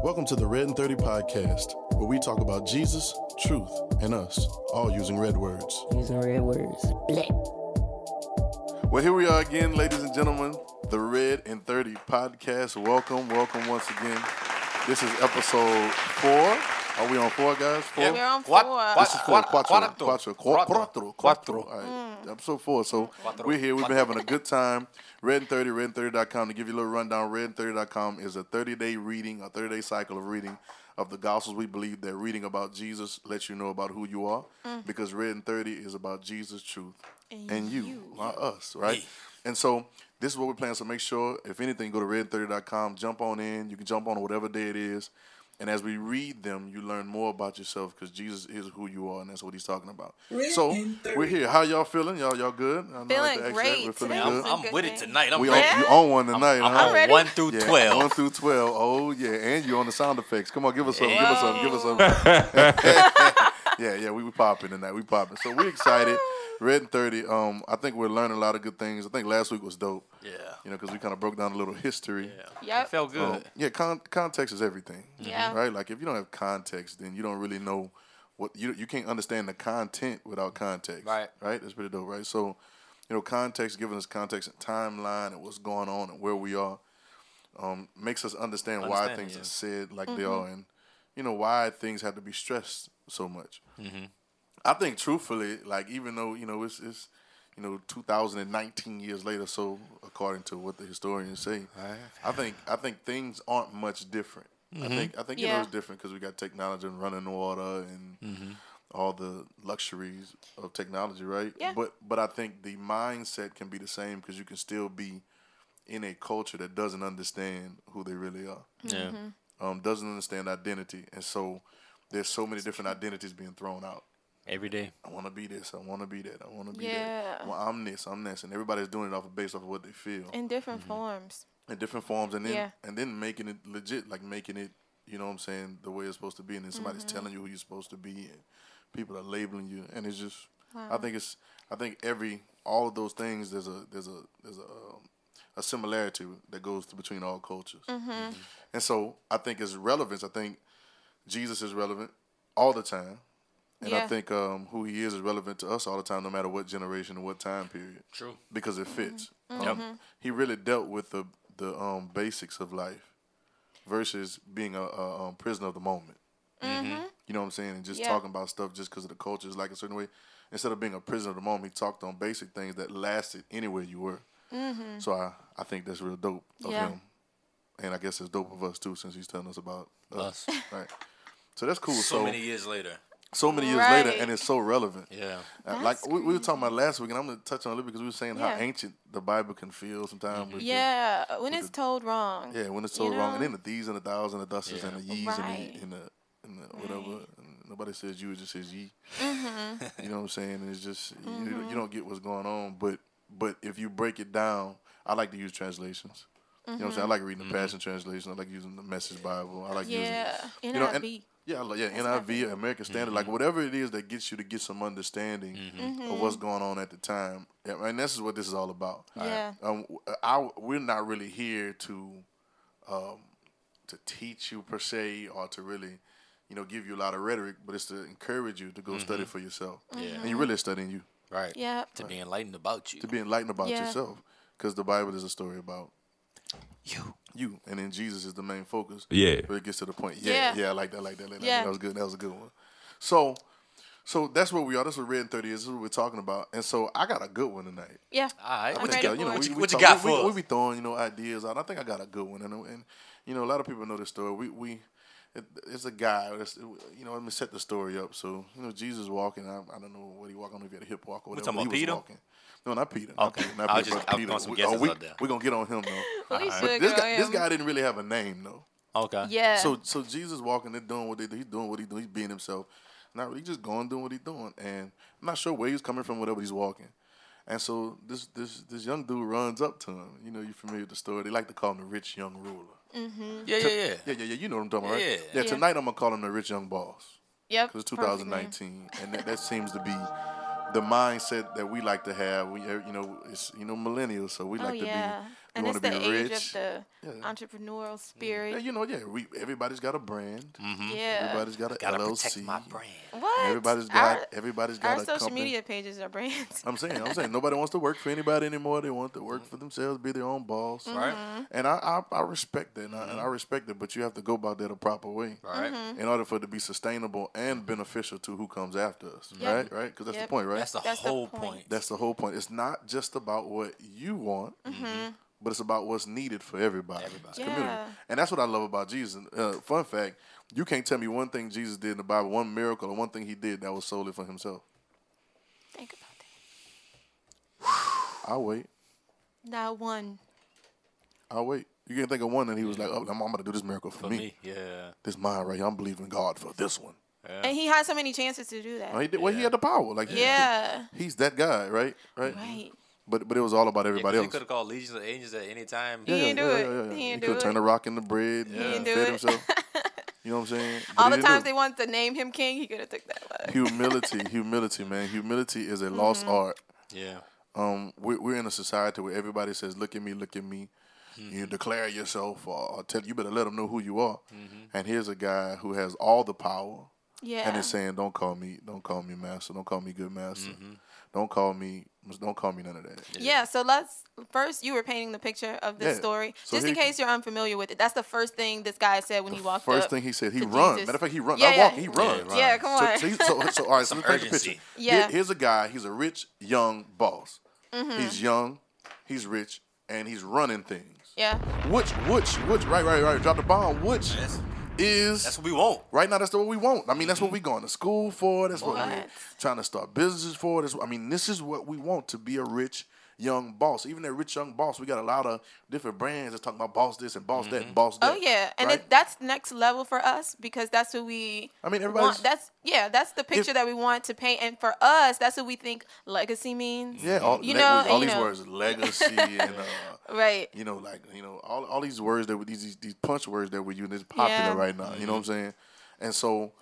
Welcome to the Red and 30 podcast, where we talk about Jesus, truth, and us, all using red words. Using red words. Well, here we are again, ladies and gentlemen, the Red and 30 podcast. Welcome once again. This is episode 4. Are we on 4, guys? 4? Yeah, we're on 4. This is 4. Cuatro. All right, episode 4. So we're here. We've been having a good time. Red and 30, redandthirty.com. To give you a little rundown, redandthirty.com is a 30-day reading, a 30-day cycle of reading of the Gospels. We believe that reading about Jesus lets you know about who you are, because Red and 30 is about Jesus' truth and you, not us, right? And so this is what we're planning. So make sure, if anything, go to redandthirty.com. Jump on in. You can jump on whatever day it is. And as we read them, you learn more about yourself because Jesus is who you are, and that's what he's talking about. So we're here. How y'all feeling? Y'all good? Feeling great. We're feeling good. I'm with it tonight. I'm ready. You on one tonight? I'm on 1 through 12. 1 through 12. Oh yeah, and you on the sound effects. Come on, give us something. Give us something. Yeah. We popping tonight. We popping. So we're excited. Red and 30. I think we're learning a lot of good things. I think last week was dope. Yeah. You know, because we kind of broke down a little history. Yeah. Yep. It felt good. Context is everything. Yeah. Right? Like, if you don't have context, then you don't really know what you can't understand the content without context. Right? That's pretty dope, right? So, you know, context, giving us context and timeline and what's going on and where we are, makes us understand why things are said like they are, and, you know, why things have to be stressed so much. Mm-hmm. I think truthfully, like, even though, you know, it's 2019 years later, so according to what the historians say, I think things aren't much different. Mm-hmm. I think it is different because we got technology and running water and all the luxuries of technology, right? Yeah. But I think the mindset can be the same because you can still be in a culture that doesn't understand who they really are. Yeah. Doesn't understand identity, and so there's so many different identities being thrown out. Every day. I want to be this. I want to be that. I want to be that. Well, I'm this. And everybody's doing it based off of what they feel. In different forms. And then making it legit, like making it, you know what I'm saying, the way it's supposed to be. And then somebody's telling you who you're supposed to be. And people are labeling you. And it's just, I think all of those things, there's a similarity that goes between all cultures. And so I think it's relevance. I think Jesus is relevant all the time. And I think who he is relevant to us all the time, no matter what generation or what time period. True. Because it fits. He really dealt with the basics of life versus being a prisoner of the moment. You know what I'm saying? And just talking about stuff just because of the culture is like a certain way. Instead of being a prisoner of the moment, he talked on basic things that lasted anywhere you were. So I think that's real dope of him. And I guess it's dope of us, too, since he's telling us about us. Right. So that's cool. So many years later. So many years later, and it's so relevant. Yeah. Like, we were talking about last week, and I'm going to touch on it a little because we were saying how ancient the Bible can feel sometimes. With when it's told wrong. Yeah, when it's told wrong. And then the these and the thous and the thusses and the yees and the whatever. And nobody says you, it just says ye. You know what I'm saying? And it's just, you don't get what's going on. But if you break it down, I like to use translations. You know what I'm saying? I like reading the Passion Translation. I like using the Message Bible. I like using NIV. NIV, American Standard, like whatever it is that gets you to get some understanding of what's going on at the time. And this is what this is all about. Yeah. We're not really here to teach you per se or to really, give you a lot of rhetoric, but it's to encourage you to go study for yourself. Yeah. And you're really studying you. Right. Yeah. To be enlightened about you. To be enlightened about yourself, because the Bible is a story about you, and then Jesus is the main focus. Yeah, but it gets to the point. Yeah, I like that. Yeah. That was good. That was a good one. So that's where we are. That's what Red and 30 is. This is what we're talking about. And so I got a good one tonight. Yeah. All right. What you got for us? We be throwing ideas out. I think I got a good one, and a lot of people know this story. It's a guy. Let me set the story up. So Jesus walking. I don't know what he walked on. If he had a hip walk or whatever. We're talking about Peter. No, not Peter. Okay. We're going to get on him, though. This guy didn't really have a name, though. Okay. Yeah. So Jesus walking and doing what they do. He's doing what he doing. He's being himself. Not really just going doing what he's doing. And I'm not sure where he's coming from, whatever he's walking. And so this young dude runs up to him. You're familiar with the story. They like to call him the rich young ruler. Mm-hmm. Yeah. You know what I'm talking about, right? Yeah. Tonight I'm going to call him the rich young boss. Yep. Because it's 2019. And that seems to be the mindset that we like to have, we millennials, so we like to be And it's the age of the entrepreneurial spirit. Yeah, everybody's got a brand. Mm-hmm. Yeah. Everybody's got an LLC. Protect my brand. What? Everybody's got a company. Our social media pages are brands. I'm saying, nobody wants to work for anybody anymore. They want to work for themselves, be their own boss. Mm-hmm. Right. And I respect that, and I respect it, but you have to go about that a proper way. Right. Mm-hmm. In order for it to be sustainable and beneficial to who comes after us. Yep. Right? Because that's the point, right? That's the whole point. It's not just about what you want. Mm-hmm. But it's about what's needed for everybody's community. And that's what I love about Jesus. Fun fact, you can't tell me one thing Jesus did in the Bible, one miracle, or one thing he did that was solely for himself. Think about that. I'll wait. Not one. I'll wait. You can't think of one and he was like, oh, I'm going to do this miracle for me. Yeah. This mine right here, I'm believing God for this one. Yeah. And he had so many chances to do that. Well, he had the power. Like, he's that guy, right? Right. But it was all about everybody else. He could have called legions of angels at any time. He didn't do it. He could have turned the rock into bread. Yeah. He didn't do it himself. You know what I'm saying? But all the times they wanted to name him king, he could have took that one. Humility, man. Humility is a lost art. Yeah. We're in a society where everybody says, look at me. Mm-hmm. You declare yourself or tell you better let them know who you are. Mm-hmm. And here's a guy who has all the power. Yeah. And is saying, don't call me master. Don't call me good master. Mm-hmm. Don't call me none of that. Yeah, so first you were painting the picture of this story. So just in case you're unfamiliar with it, that's the first thing this guy said when he walked up. First thing he said, he run. Jesus. Matter of fact, he run. He run. Yeah, come on. So all right, so let's take a picture. Yeah. Here's a guy, he's a rich, young boss. Mm-hmm. He's young, he's rich, and he's running things. Yeah. Which, right, drop the bomb, which... that's what we want. Right now, that's what we want. I mean, that's what we're going to school for. That's what we're trying to start businesses for. This is what we want, to be a rich, young boss. Even that rich, young boss, we got a lot of different brands that's talking about boss this and boss that and boss that. Oh, yeah. And that's next level for us because that's what we want. That's the picture that we want to paint. And for us, that's what we think legacy means. Yeah. All these words, legacy and... Right. All these words that were these punch words that we're using is popular right now. Mm-hmm. You know what I'm saying? And so,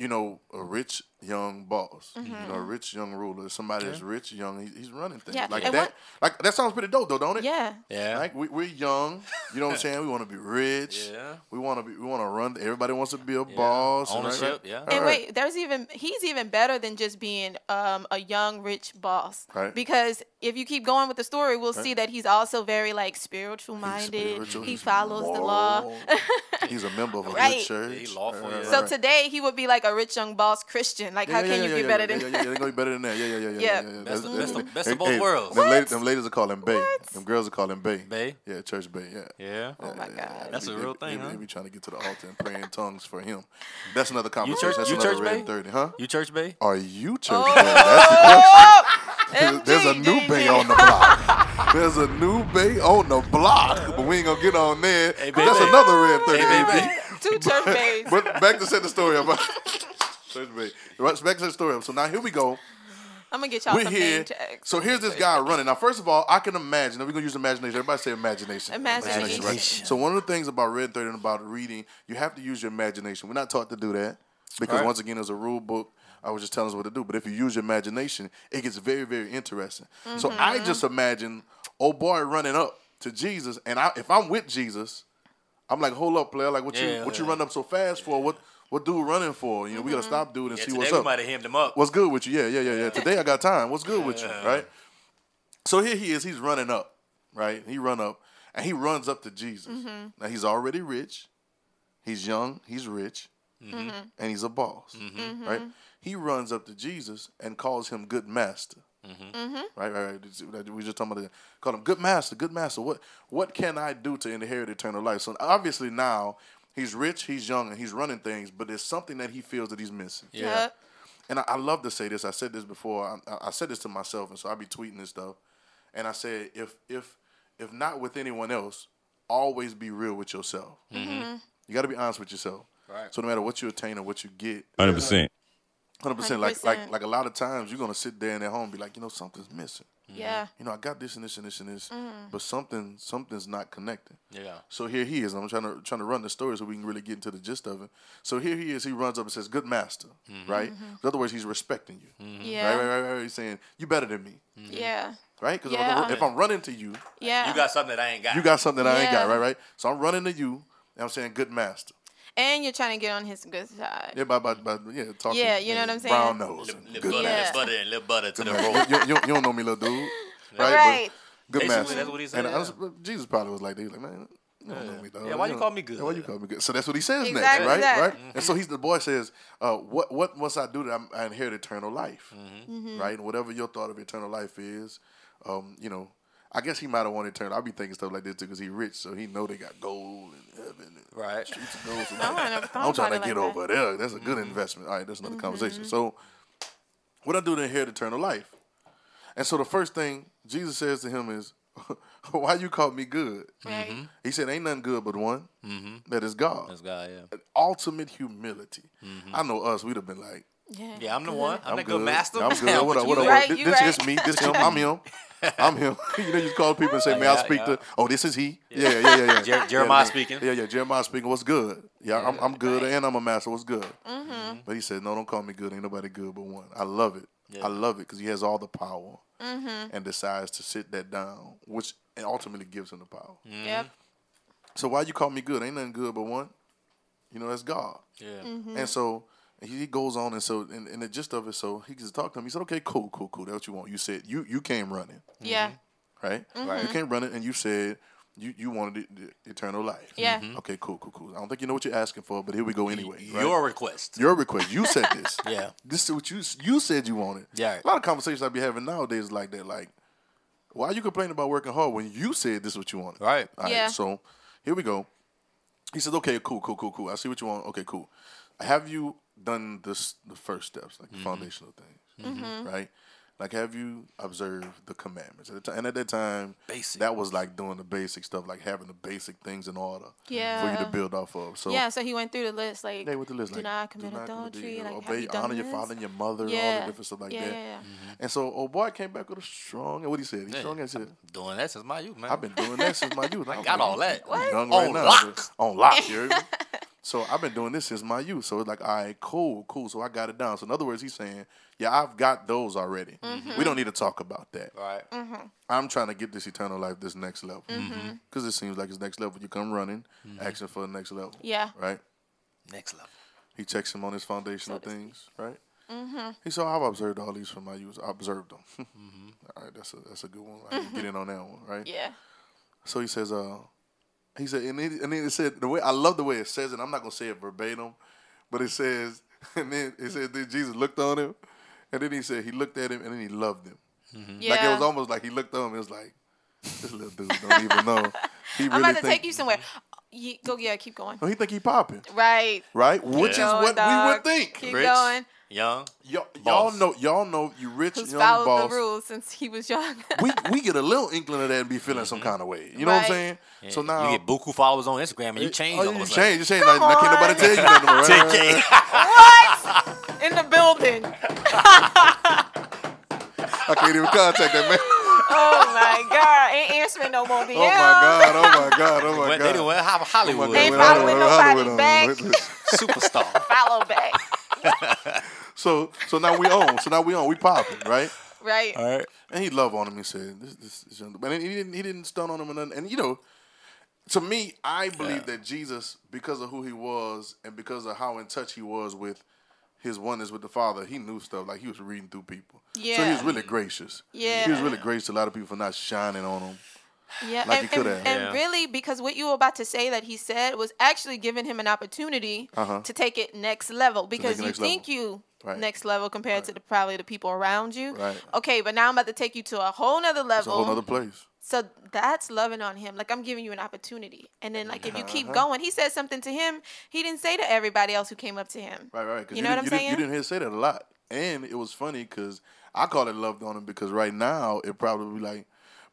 a rich young boss, a rich young ruler, somebody that's rich young, he's running things. Yeah. Like that. Like that sounds pretty dope though, don't it? Yeah. Yeah. Like we're young. You know what I'm saying? We want to be rich. Yeah. We want to run. Everybody wants to be a boss. Ownership. Right? Yeah. And wait, he's even better than just being a young rich boss. Right. Because if you keep going with the story, we'll see that he's also very spiritual minded. He follows the law. He's a member of a good church. He's lawful. Yeah. So today he would be like a rich young boss Christian. Like how can you be better than that? Yeah, they're gonna be better than that. Yeah. Best of both worlds. Them ladies are calling Bay. Them girls are calling Bay. Bay. Yeah, church Bay. Yeah. Oh my God. That's a real thing. They be trying to get to the altar and praying tongues for him. That's another conversation. That's another Red and 30, huh? You church Bay? Are you church Bay? That's the question. There's a new Bay on the block. There's a new Bay on the block, but we ain't gonna get on there. Hey, that's another Red 30. Hey, two church Bays. But back to set the story up. Church Bay. Back to the story up. So now here we go. I'm gonna get y'all some name tags. So here's this guy running. Now, first of all, I can imagine. Now we're gonna use imagination. Everybody say imagination. Imagination. Right? So one of the things about Red 30 and about reading, you have to use your imagination. We're not taught to do that because once again, there's a rule book. I was just telling us what to do. But if you use your imagination, it gets very, very interesting. Mm-hmm. So I just imagine boy running up to Jesus. And if I'm with Jesus, I'm like, hold up, player. Like, what you running up so fast for? What dude running for? We got to stop dude and see what's up. We might have hemmed him up. What's good with you? Yeah. Today I got time. What's good with you, right? So here he is. He's running up, right? He run up. And he runs up to Jesus. Mm-hmm. Now, he's already rich. He's young. He's rich. Mm-hmm. And he's a boss, mm-hmm. right? He runs up to Jesus and calls him good master. Mm-hmm. Mm-hmm. Right. We just talking about that. Call him good master, good master. What can I do to inherit eternal life? So obviously now he's rich, he's young, and he's running things, but there's something that he feels that he's missing. Yeah. And I love to say this. I said this before. I said this to myself, and so I be tweeting this stuff. And I said, if not with anyone else, always be real with yourself. Mm-hmm. You got to be honest with yourself. Right. So no matter what you attain or what you get, 100%. 100%. Like a lot of times you're going to sit there and at home and be like, you know, something's missing. Mm-hmm. Yeah. You know, I got this and this and this and this, mm-hmm. but something's not connecting. Yeah. So here he is. I'm trying to run the story so we can really get into the gist of it. So here he is. He runs up and says, good master, mm-hmm. right? Mm-hmm. In other words, he's respecting you. Mm-hmm. Yeah. Right. He's saying, you better than me. Mm-hmm. Yeah. Right? Because if I'm running to you. Yeah. You got something that I ain't got. You got something that I ain't got, right? So I'm running to you and I'm saying, good master. And you're trying to get on his good side. Yeah, talking. Yeah, you know what I'm saying? Brown nose. Little butter to the road. You don't know me, little dude. Right. But good master. That's what he said. And Jesus probably was like that. He was like, man, you don't know me, dog. Yeah, why you call me good? Yeah, why you call me good? So that's what he says next, right? Exactly. Right. And so the boy says, what must I do that I inherit eternal life? Mm-hmm. Right? And whatever your thought of eternal life is, you know, I guess he might have wanted to turn. I'll be thinking stuff like this, too, because he's rich, so he know they got gold and heaven and streets of gold. So I'm trying to get over there. That's a good investment. All right, that's another conversation. So what I do to inherit eternal life? And so the first thing Jesus says to him is, why you call me good? Mm-hmm. He said, ain't nothing good but one. Mm-hmm. That is God. That's God, yeah. An ultimate humility. Mm-hmm. I know us, we'd have been like, yeah, I'm the one. I'm the good master. I'm good. What up? Right, this is me. This him. I'm him. I'm him. You know, you call people and say, may I speak to? Oh, this is he. Yeah. Jeremiah speaking. Yeah, Jeremiah speaking. What's good? Yeah, I'm good and I'm a master. What's good? Mm-hmm. But he said, no, don't call me good. Ain't nobody good but one. I love it. Yeah. I love it because he has all the power and decides to sit that down, which ultimately gives him the power. Mm-hmm. Yep. So why you call me good? Ain't nothing good but one. You know, that's God. Yeah. Mm-hmm. And so he goes on, and so in the gist of it, so he just talked to him. He said, okay, cool. That's what you want. You said you came running. Yeah. Right? Mm-hmm. You came running, and you said you wanted the eternal life. Yeah. Mm-hmm. Okay, cool. I don't think you know what you're asking for, but here we go anyway. Right? Your request. You said this. Yeah. This is what you said you wanted. Yeah. A lot of conversations I be having nowadays like that. Like, why are you complaining about working hard when you said this is what you wanted? Right. All right, so here we go. He said, okay, cool. I see what you want. Okay, cool. Have you done the first steps, like the foundational things, right? Like, have you observed the commandments? And at that time, that was like doing the basic stuff, like having the basic things in order for you to build off of. So so he went through the list, like, do not commit adultery, like, obey, honor your father and your mother, and all the different stuff like that. Yeah. Mm-hmm. And so, old boy came back with a strong, and what he said? He's strong and said, doing that since my youth, man. I've been doing that since my youth. I got all that. On lock, you heard me? So I've been doing this since my youth. So it's like, all right, cool. So I got it down. So in other words, he's saying, yeah, I've got those already. Mm-hmm. We don't need to talk about that. Right. Mm-hmm. I'm trying to get this eternal life, this next level. Because it seems like it's next level. You come running, action for the next level. Yeah. Right? Next level. He checks him on his foundational things, right? Mm-hmm. He said, I've observed all these from my youth. I observed them. All right, that's a good one. I can get in on that one, right? Yeah. So he says, He said, and then it said, the way I love the way it says it. I'm not going to say it verbatim, but it says, then Jesus looked on him, and then he said, he looked at him, and then he loved him. Mm-hmm. Yeah. Like, it was almost like he looked on him, it was like, this little dude don't even know. I'm about to take you somewhere. Keep going. No, he think he popping. Right? Which is what we would think. Keep going. Young, y'all know you rich, who's young boss. Followed the rules since he was young. we get a little inkling of that and be feeling some kind of way. You know what I'm saying? Yeah. So now you get buku followers on Instagram and you change. Like, now can't nobody tell you that no more. What? In the building. I can't even contact that man. Oh my God! Ain't answering no more DMs. Oh my God! They done went Hollywood. They following nobody back. Superstar. Follow back. So now we own. We popping, right? Right. All right. And he loved on him. He said, "This young." But he didn't stun on him or nothing. And you know, to me, I believe that Jesus, because of who he was and because of how in touch he was with his oneness with the Father, he knew stuff. Like, he was reading through people. Yeah. So he was really gracious. Yeah. He was really gracious to a lot of people for not shining on him. Yeah. Like, he could have. And really, because what you were about to say that he said was actually giving him an opportunity to take it next level. Because you think you next level compared to probably the people around you. Right. Okay, but now I'm about to take you to a whole nother level. It's a whole nother place. So that's loving on him. Like, I'm giving you an opportunity. And then, like, if you keep going, he said something to him he didn't say to everybody else who came up to him. Right. You know what I'm saying? You didn't hear say that a lot. And it was funny because I call it loved on him because right now it probably be like,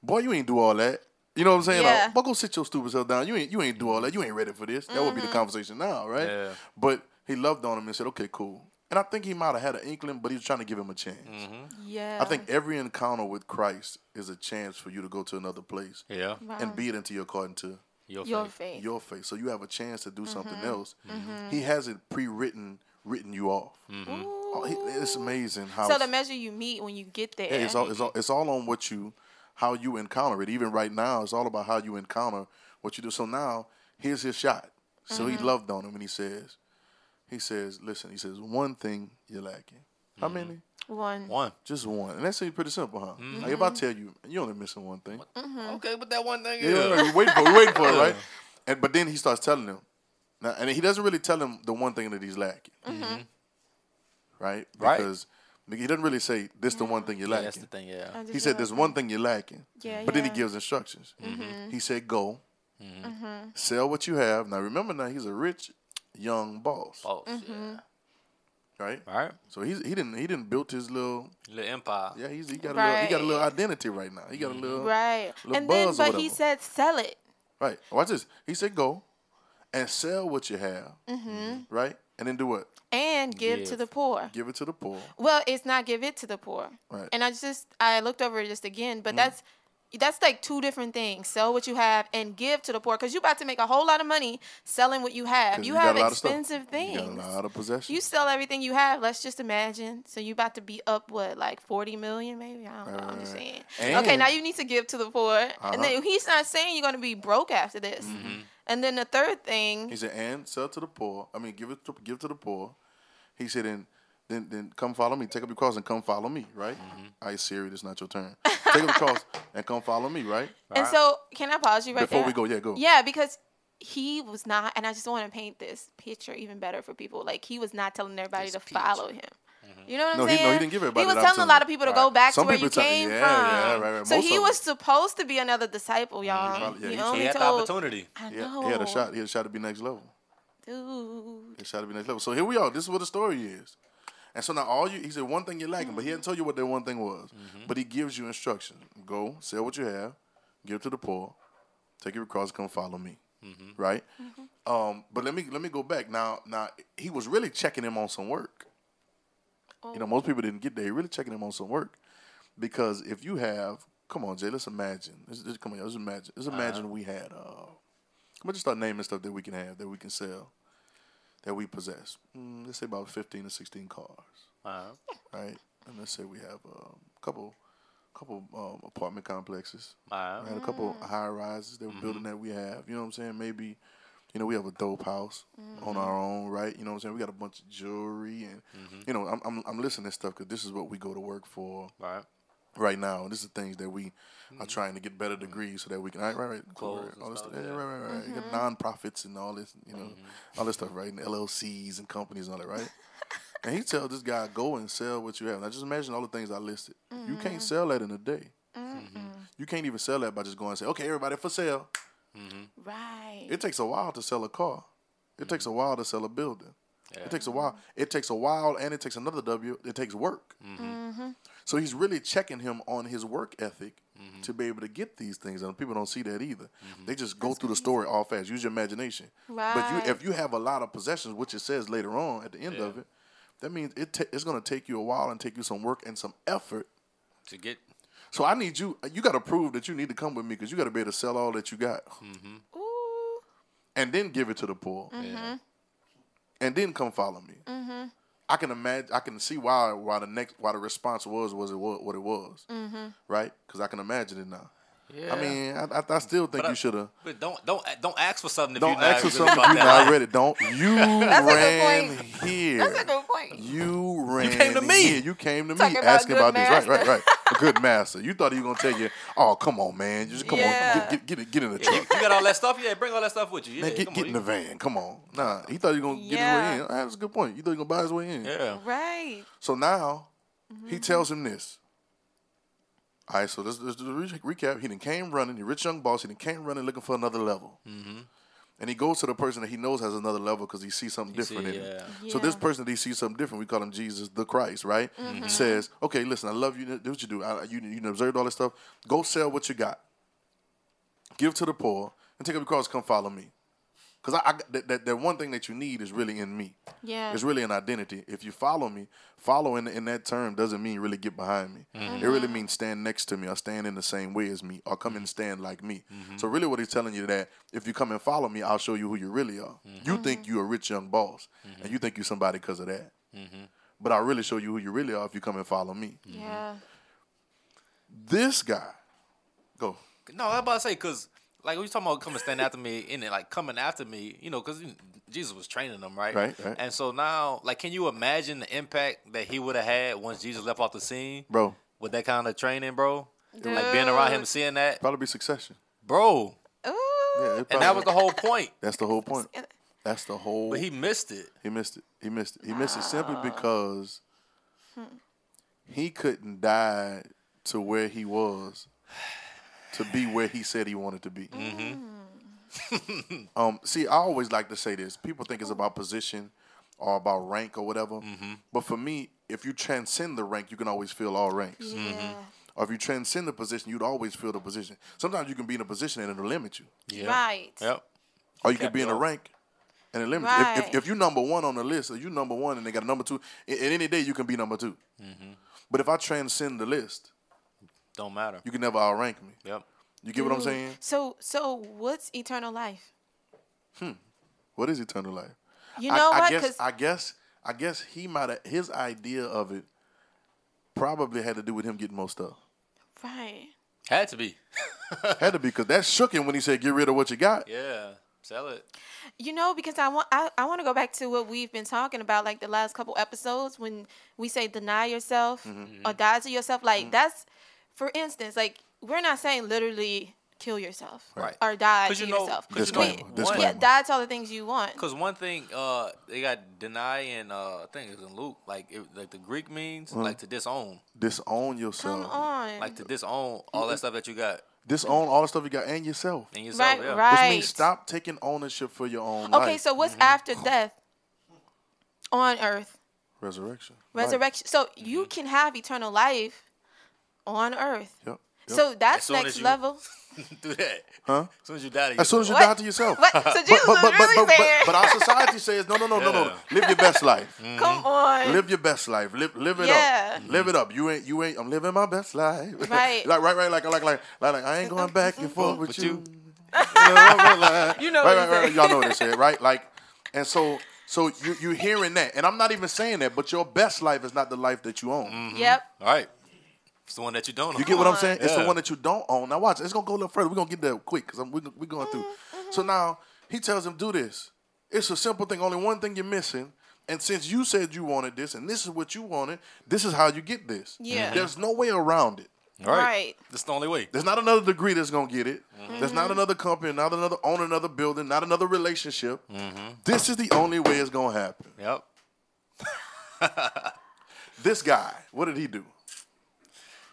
boy, you ain't do all that. You know what I'm saying? Yeah. Like, go sit your stupid self down. You ain't do all that. You ain't ready for this. That would be the conversation now, right? Yeah. But he loved on him and said, okay, cool. And I think he might have had an inkling, but he was trying to give him a chance. Mm-hmm. Yeah. I think every encounter with Christ is a chance for you to go to another place. Yeah. Wow. And be it into your according to your faith. So you have a chance to do mm-hmm. something else. Mm-hmm. He hasn't written you off. Mm-hmm. It's amazing how. So the measure you meet when you get there. Yeah, it's all on what you, how you encounter it. Even right now, it's all about how you encounter what you do. So now here's his shot. So mm-hmm. he loved on him, and he says, listen, he says, one thing you're lacking. Mm-hmm. How many? One. Just one. And that seems pretty simple, huh? Mm-hmm. Like if I tell you, you're only missing one thing. Mm-hmm. Okay, but that one thing is. Yeah, you're waiting for it, right? And, but then he starts telling him. Now, and he doesn't really tell him the one thing that he's lacking. Mm-hmm. Right? Because he doesn't really say, this the one thing you're lacking. Yeah, that's the thing, yeah. He said, there's one thing you're lacking. Yeah, but then he gives instructions. Mm-hmm. He said, go. Mm-hmm. Sell what you have. Now, remember now, he's a rich young boss. Mm-hmm. Right? All right. So he didn't build his little empire. Yeah, he got a little identity right now. He got a little right. Little and buzz then, but he said, sell it. Right. Watch this. He said, go and sell what you have. Mm-hmm. Right? And then do what? And give to the poor. Give it to the poor. Well, it's not give it to the poor. Right. And I looked over it just again, but that's like two different things. Sell what you have and give to the poor. Because you're about to make a whole lot of money selling what you have. You have expensive things. You got a lot of possessions. You sell everything you have. Let's just imagine. So you about to be up, like 40 million maybe? I don't know. I'm just saying. Okay, now you need to give to the poor. Uh-huh. And then he's not saying you're going to be broke after this. Mm-hmm. And then the third thing. He said, and sell to the poor. I mean, give to the poor. He said, and Then come follow me. Take up your cross and come follow me, right? Mm-hmm. All right, Siri, it's not your turn. Take up the cross and come follow me, right? And so, can I pause you right there? Before we go, yeah, go. Yeah, because he was not, and I just want to paint this picture even better for people. Like, he was not telling everybody to follow him. Mm-hmm. You know what I'm saying? He didn't give everybody. He was telling a lot of people to go back to where you came from. Yeah, right. So he was supposed to be another disciple, y'all. He had the opportunity. I know. He had a shot. He had a shot to be next level. Dude. He had a shot to be next level. So here we are. This is what the story is. And so now he said one thing you're lacking, mm-hmm. but he didn't tell you what that one thing was. Mm-hmm. But he gives you instruction. Go, sell what you have, give to the poor, take your cross, come follow me. Mm-hmm. Right? Mm-hmm. But let me go back. Now he was really checking him on some work. Oh. You know, most people didn't get there. He really checking him on some work. Because if you have, come on, Jay, let's imagine. Let's imagine we had I'm gonna just start naming stuff that we can have, that we can sell. That we possess. Let's say about 15 or 16 cars. Uh-huh. Right? And let's say we have a couple apartment complexes. Uh-huh. We had a couple high-rises that we're building that we have. You know what I'm saying? Maybe, you know, we have a dope house on our own, right? You know what I'm saying? We got a bunch of jewelry. And, you know, I'm listening to stuff because this is what we go to work for. Right. Right now, and this is things that we are trying to get better degrees so that we can close all this stuff. Yeah, right. Mm-hmm. You got non-profits and all this, you know, all this stuff, right? And LLCs and companies and all that, right? And he tells this guy, go and sell what you have. Now just imagine all the things I listed. Mm-hmm. You can't sell that in a day. Mm-hmm. You can't even sell that by just going and say, okay, everybody for sale. Mm-hmm. Right. It takes a while to sell a car. It takes a while to sell a building. Yeah. It takes a while. It takes a while, and it takes another W. It takes work. Mm-hmm. So he's really checking him on his work ethic to be able to get these things. And people don't see that either. Mm-hmm. They just go through the story all fast. Use your imagination. Right. But if you have a lot of possessions, which it says later on at the end of it, that means it's going to take you a while and take you some work and some effort to get. So I need you. You got to prove that you need to come with me because you got to be able to sell all that you got. Mm-hmm. Ooh. And then give it to the poor. Mm-hmm. Yeah. And then come follow me. Mm-hmm. I can imagine. I can see why the response was what it was, right? Because I can imagine it now. Yeah. I mean, I still think you should have. But don't ask for something. Don't ask for something if you're not ready. Don't you ran here? That's a good point. You ran. You came to me. Here. You came to me asking about this. Right. A good master. You thought he was gonna tell you, oh, come on, man, just come on, get in the truck. You got all that stuff, bring all that stuff with you. Yeah, man, get in the van. Come on, nah. He thought he was gonna get his way in. That's a good point. You thought he was gonna buy his way in. Yeah, right. So now he tells him this. All right, so let's do the recap. He then came running. The rich young boss. He then came running looking for another level. Mm-hmm. And he goes to the person that he knows has another level because he sees something different in him. Yeah. So this person that he sees something different, we call him Jesus the Christ, right? Mm-hmm. Says, okay, listen, I love you. Do what you do. You observed all this stuff. Go sell what you got. Give to the poor and take up your cross. Come follow me. Because that one thing that you need is really in me. Yeah. It's really an identity. If you follow me, follow in that term doesn't mean really get behind me. Mm-hmm. It really means stand next to me or stand in the same way as me or come and stand like me. Mm-hmm. So really what he's telling you that if you come and follow me, I'll show you who you really are. Mm-hmm. You think you're a rich young boss and you think you're somebody because of that. Mm-hmm. But I'll really show you who you really are if you come and follow me. Mm-hmm. Yeah. This guy. Go. No, I was about to say because like, we talking about coming stand after me, in it, like coming after me, you know, because Jesus was training them, right? Right. And so now, like, can you imagine the impact that he would have had once Jesus left off the scene? Bro. With that kind of training, bro? Dude. Like, being around him, seeing that? Probably be Succession. Bro. Ooh. Yeah, and that was the whole point. That's the whole point. That's the whole... But he missed it. He missed it simply because he couldn't die to where he was. To be where he said he wanted to be. Mm-hmm. See, I always like to say this. People think it's about position or about rank or whatever. Mm-hmm. But for me, if you transcend the rank, you can always fill all ranks. Yeah. Mm-hmm. Or if you transcend the position, you'd always fill the position. Sometimes you can be in a position and it'll limit you. Yeah. Right. Yep. Or you can be in a rank and it limits you. If you're number one on the list or you're number one and they got a number two, at any day you can be number two. Mm-hmm. But if I transcend the list... Don't matter. You can never outrank me. Yep. You get what I'm saying? So what's eternal life? What is eternal life? You know what? I guess he might have, his idea of it probably had to do with him getting more stuff. Right. Had to be. Because that shook him when he said, "Get rid of what you got." Yeah. Sell it. You know, because I want to go back to what we've been talking about, like the last couple episodes when we say deny yourself or die to yourself. Like that's. For instance, like, we're not saying literally kill yourself or die to yourself. Die to all the things you want. Because one thing, they got deny and I think it's in Luke, like, the Greek means, like, to disown. Disown yourself. Come on. Like, to disown all that stuff that you got. Disown all the stuff you got and yourself. Right. Which means stop taking ownership for your own life. Okay, so what's after death on earth? Resurrection. So you can have eternal life. On earth. Yep. So that's next level. Do that. Huh? As soon as you die to yourself. What? So Jesus was really fair. But our society says, no. Live your best life. Mm-hmm. Come on. Live your best life. Live it up. Mm-hmm. Live it up. You ain't. I'm living my best life. Right. Right. Like I ain't going back and forth with you. You know what I'm saying. Y'all know what they said, right? Like, and so you hearing that, and I'm not even saying that, but your best life is not the life that you own. Mm-hmm. Yep. All right. It's the one that you don't own. You get what I'm saying? Yeah. It's the one that you don't own. Now watch. It's going to go a little further. We're going to get there quick because we're going through. Mm-hmm. So now he tells him, do this. It's a simple thing. Only one thing you're missing. And since you said you wanted this and this is what you wanted, this is how you get this. Yeah. Mm-hmm. There's no way around it. Right. That's the only way. There's not another degree that's going to get it. Mm-hmm. There's not another company, not another own another building, not another relationship. Mm-hmm. This is the only way it's going to happen. Yep. This guy, what did he do?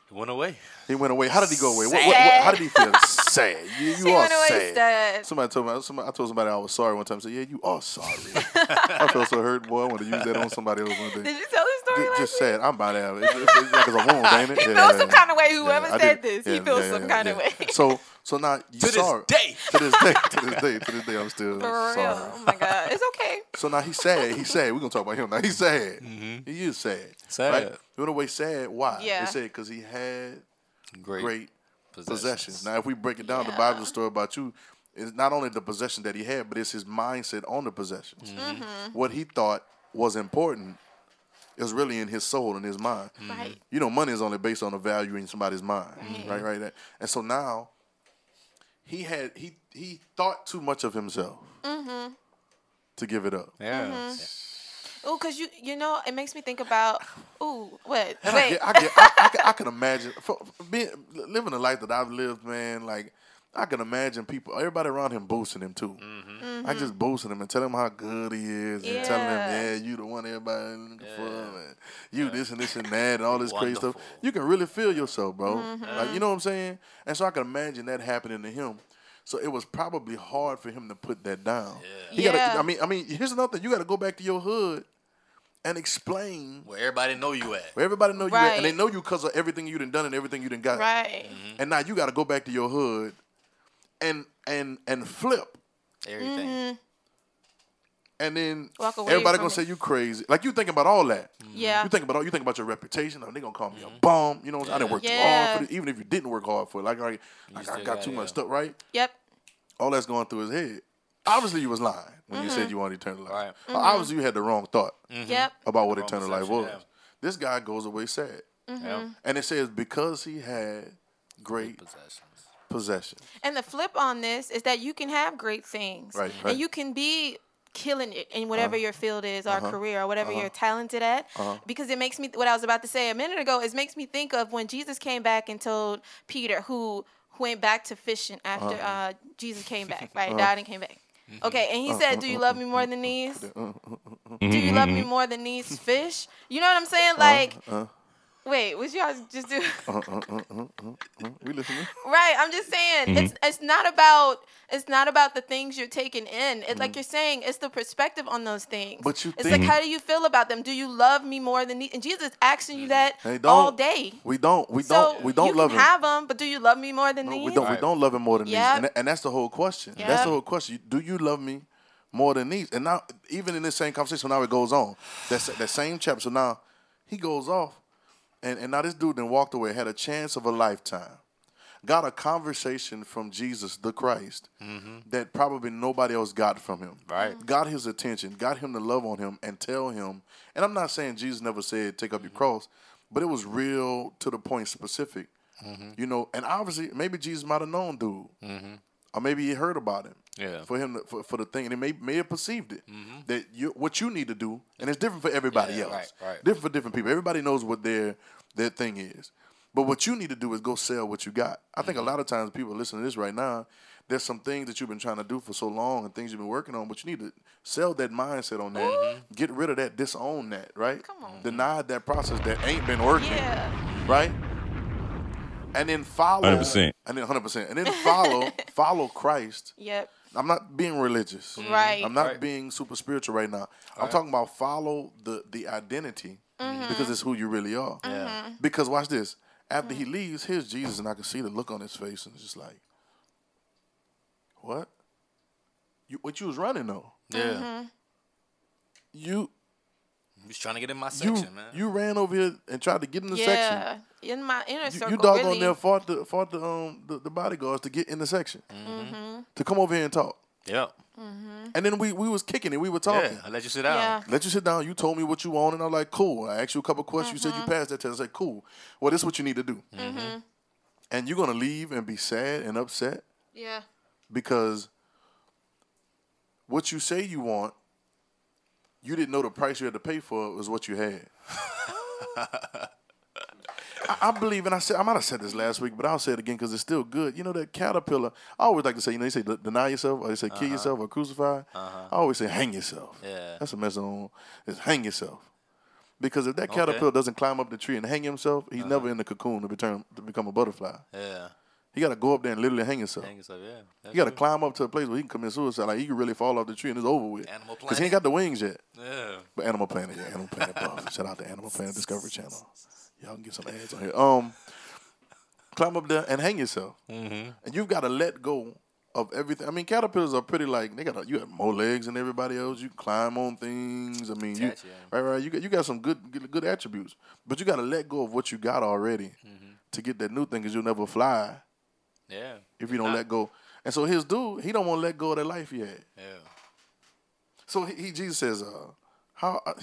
He went away. How did he go away? How did he feel? Sad. You are sad. I told somebody I was sorry one time. I said, yeah, you are sorry. I felt so hurt, boy. I want to use that on somebody else one day. Did you tell this story? Just sad. I'm about to have it. It's like it's a wound, ain't it? He feels some kind of way. Whoever said this, he feels some kind of way. So now you sorry. To this day, I'm still sorry. For real. Oh, my God. It's okay. So now he's sad. We're going to talk about him now. He's sad. Mm-hmm. He is sad. Right? He went away sad. Why? Yeah. They said because he had great possessions. Now, if we break it down, the Bible's story about you is not only the possession that he had, but it's his mindset on the possessions. Mm-hmm. Mm-hmm. What he thought was important is really in his soul and his mind. Mm-hmm. Right. You know, money is only based on the value in somebody's mind. Mm-hmm. Right. And so now he thought too much of himself to give it up. Yeah. Mm-hmm. Yeah. Oh, because you know, it makes me think about, what? And wait. I can imagine, living the life that I've lived, man, like, I can imagine everybody around him boosting him, too. Mm-hmm. Mm-hmm. I just boosting him and telling him how good he is and telling him, yeah, you the one everybody looking for, and you this and this and that and all this crazy stuff. You can really feel yourself, bro. Mm-hmm. Like, you know what I'm saying? And so I can imagine that happening to him. So it was probably hard for him to put that down. Yeah. I mean, here's another thing. You got to go back to your hood and explain where everybody know you at. And they know you because of everything you done and everything you done got. Right. Mm-hmm. And now you got to go back to your hood and flip everything. Mm-hmm. and then everybody gonna say you crazy. Like you think about all that. Mm-hmm. Yeah. You think about your reputation. They're gonna call me a bum. You know what I'm saying? I didn't work too hard for this. Even if you didn't work hard for it, like I got too much stuff, right? Yep. All that's going through his head. Obviously, you was lying when you said you wanted eternal life. Right. Mm-hmm. Obviously, you had the wrong thought about what eternal life was. Yeah. This guy goes away sad. Mm-hmm. Yeah. And it says because he had great possessions. And the flip on this is that you can have great things. Right. And you can be killing it in whatever your field is or career or whatever you're talented at. Because it makes me, what I was about to say a minute ago, it makes me think of when Jesus came back and told Peter, who went back to fishing after Jesus came back, right? Died and came back. Okay, and he said, do you love me more than these? Do you love me more than these fish? You know what I'm saying? Like, wait, what y'all just do? We listening? Right, I'm just saying, it's not about the things you're taking in. It's like you're saying, it's the perspective on those things. But you think, like, how do you feel about them? Do you love me more than these? And Jesus is asking you that all day. We don't love him. You have them, but do you love me more than these? We don't love him more than these. And that's the whole question. Yep. That's the whole question. Do you love me more than these? And now, even in this same conversation, now it goes on. That same chapter. So now he goes off. And now this dude then walked away, had a chance of a lifetime, got a conversation from Jesus the Christ that probably nobody else got from him. Right. Got his attention, got him to love on him and tell him. And I'm not saying Jesus never said, take up your cross, but it was real to the point specific. Mm-hmm. You know, and obviously maybe Jesus might have known dude. Mm-hmm. Or maybe he heard about him. Yeah. For him, for the thing, and he may have perceived it that what you need to do, and it's different for everybody else. Right. Different for different people. Everybody knows what their thing is, but what you need to do is go sell what you got. I think a lot of times people listening to this right now, there's some things that you've been trying to do for so long and things you've been working on, but you need to sell that mindset on that, get rid of that, disown that, right? Come on. Deny that process that ain't been working, right? And then follow 100%. And then 100%. And then follow Christ. Yep. I'm not being religious. Right. I'm not being super spiritual right now. I'm talking about follow the identity because it's who you really are. Yeah. Because watch this. After he leaves, here's Jesus, and I can see the look on his face, and it's just like, what? What you was running though? Yeah. Mm-hmm. You was trying to get in my section, man. You ran over here and tried to get in the section. Yeah, in my inner circle. You doggone really. There fought the bodyguards to get in the section, to come over here and talk. Yeah. Mm-hmm. And then we was kicking it. We were talking. Yeah, I let you sit down. Yeah. Let you sit down. You told me what you wanted, and I'm like, cool. I asked you a couple questions. You said you passed that test. I said, cool. Well, this is what you need to do. Mm-hmm. And you're gonna leave and be sad and upset. Yeah. Because what you say you want. You didn't know the price you had to pay for it was what you had. I believe, and I might have said this last week, but I'll say it again because it's still good. You know that caterpillar, I always like to say, you know, they say deny yourself, or they say kill yourself or crucify. I always say hang yourself. Yeah. That's a mess on, is hang yourself. Because if that caterpillar doesn't climb up the tree and hang himself, he's never in the cocoon to become a butterfly. Yeah. He got to go up there and literally hang himself. He got to climb up to a place where he can commit suicide. Like, he can really fall off the tree and it's over with. Animal Planet. Because he ain't got the wings yet. Yeah. But Animal Planet, Animal Planet buff. Shout out to Animal Planet Discovery Channel. Y'all can get some ads on here. Climb up there and hang yourself. Mm-hmm. And you've got to let go of everything. I mean, caterpillars are pretty like, you have more legs than everybody else. You can climb on things. I mean, you got some good attributes. But you got to let go of what you got already to get that new thing because you'll never fly. Yeah. If you don't let go. And so his dude, he don't want to let go of that life he had. Yeah. So Jesus says, and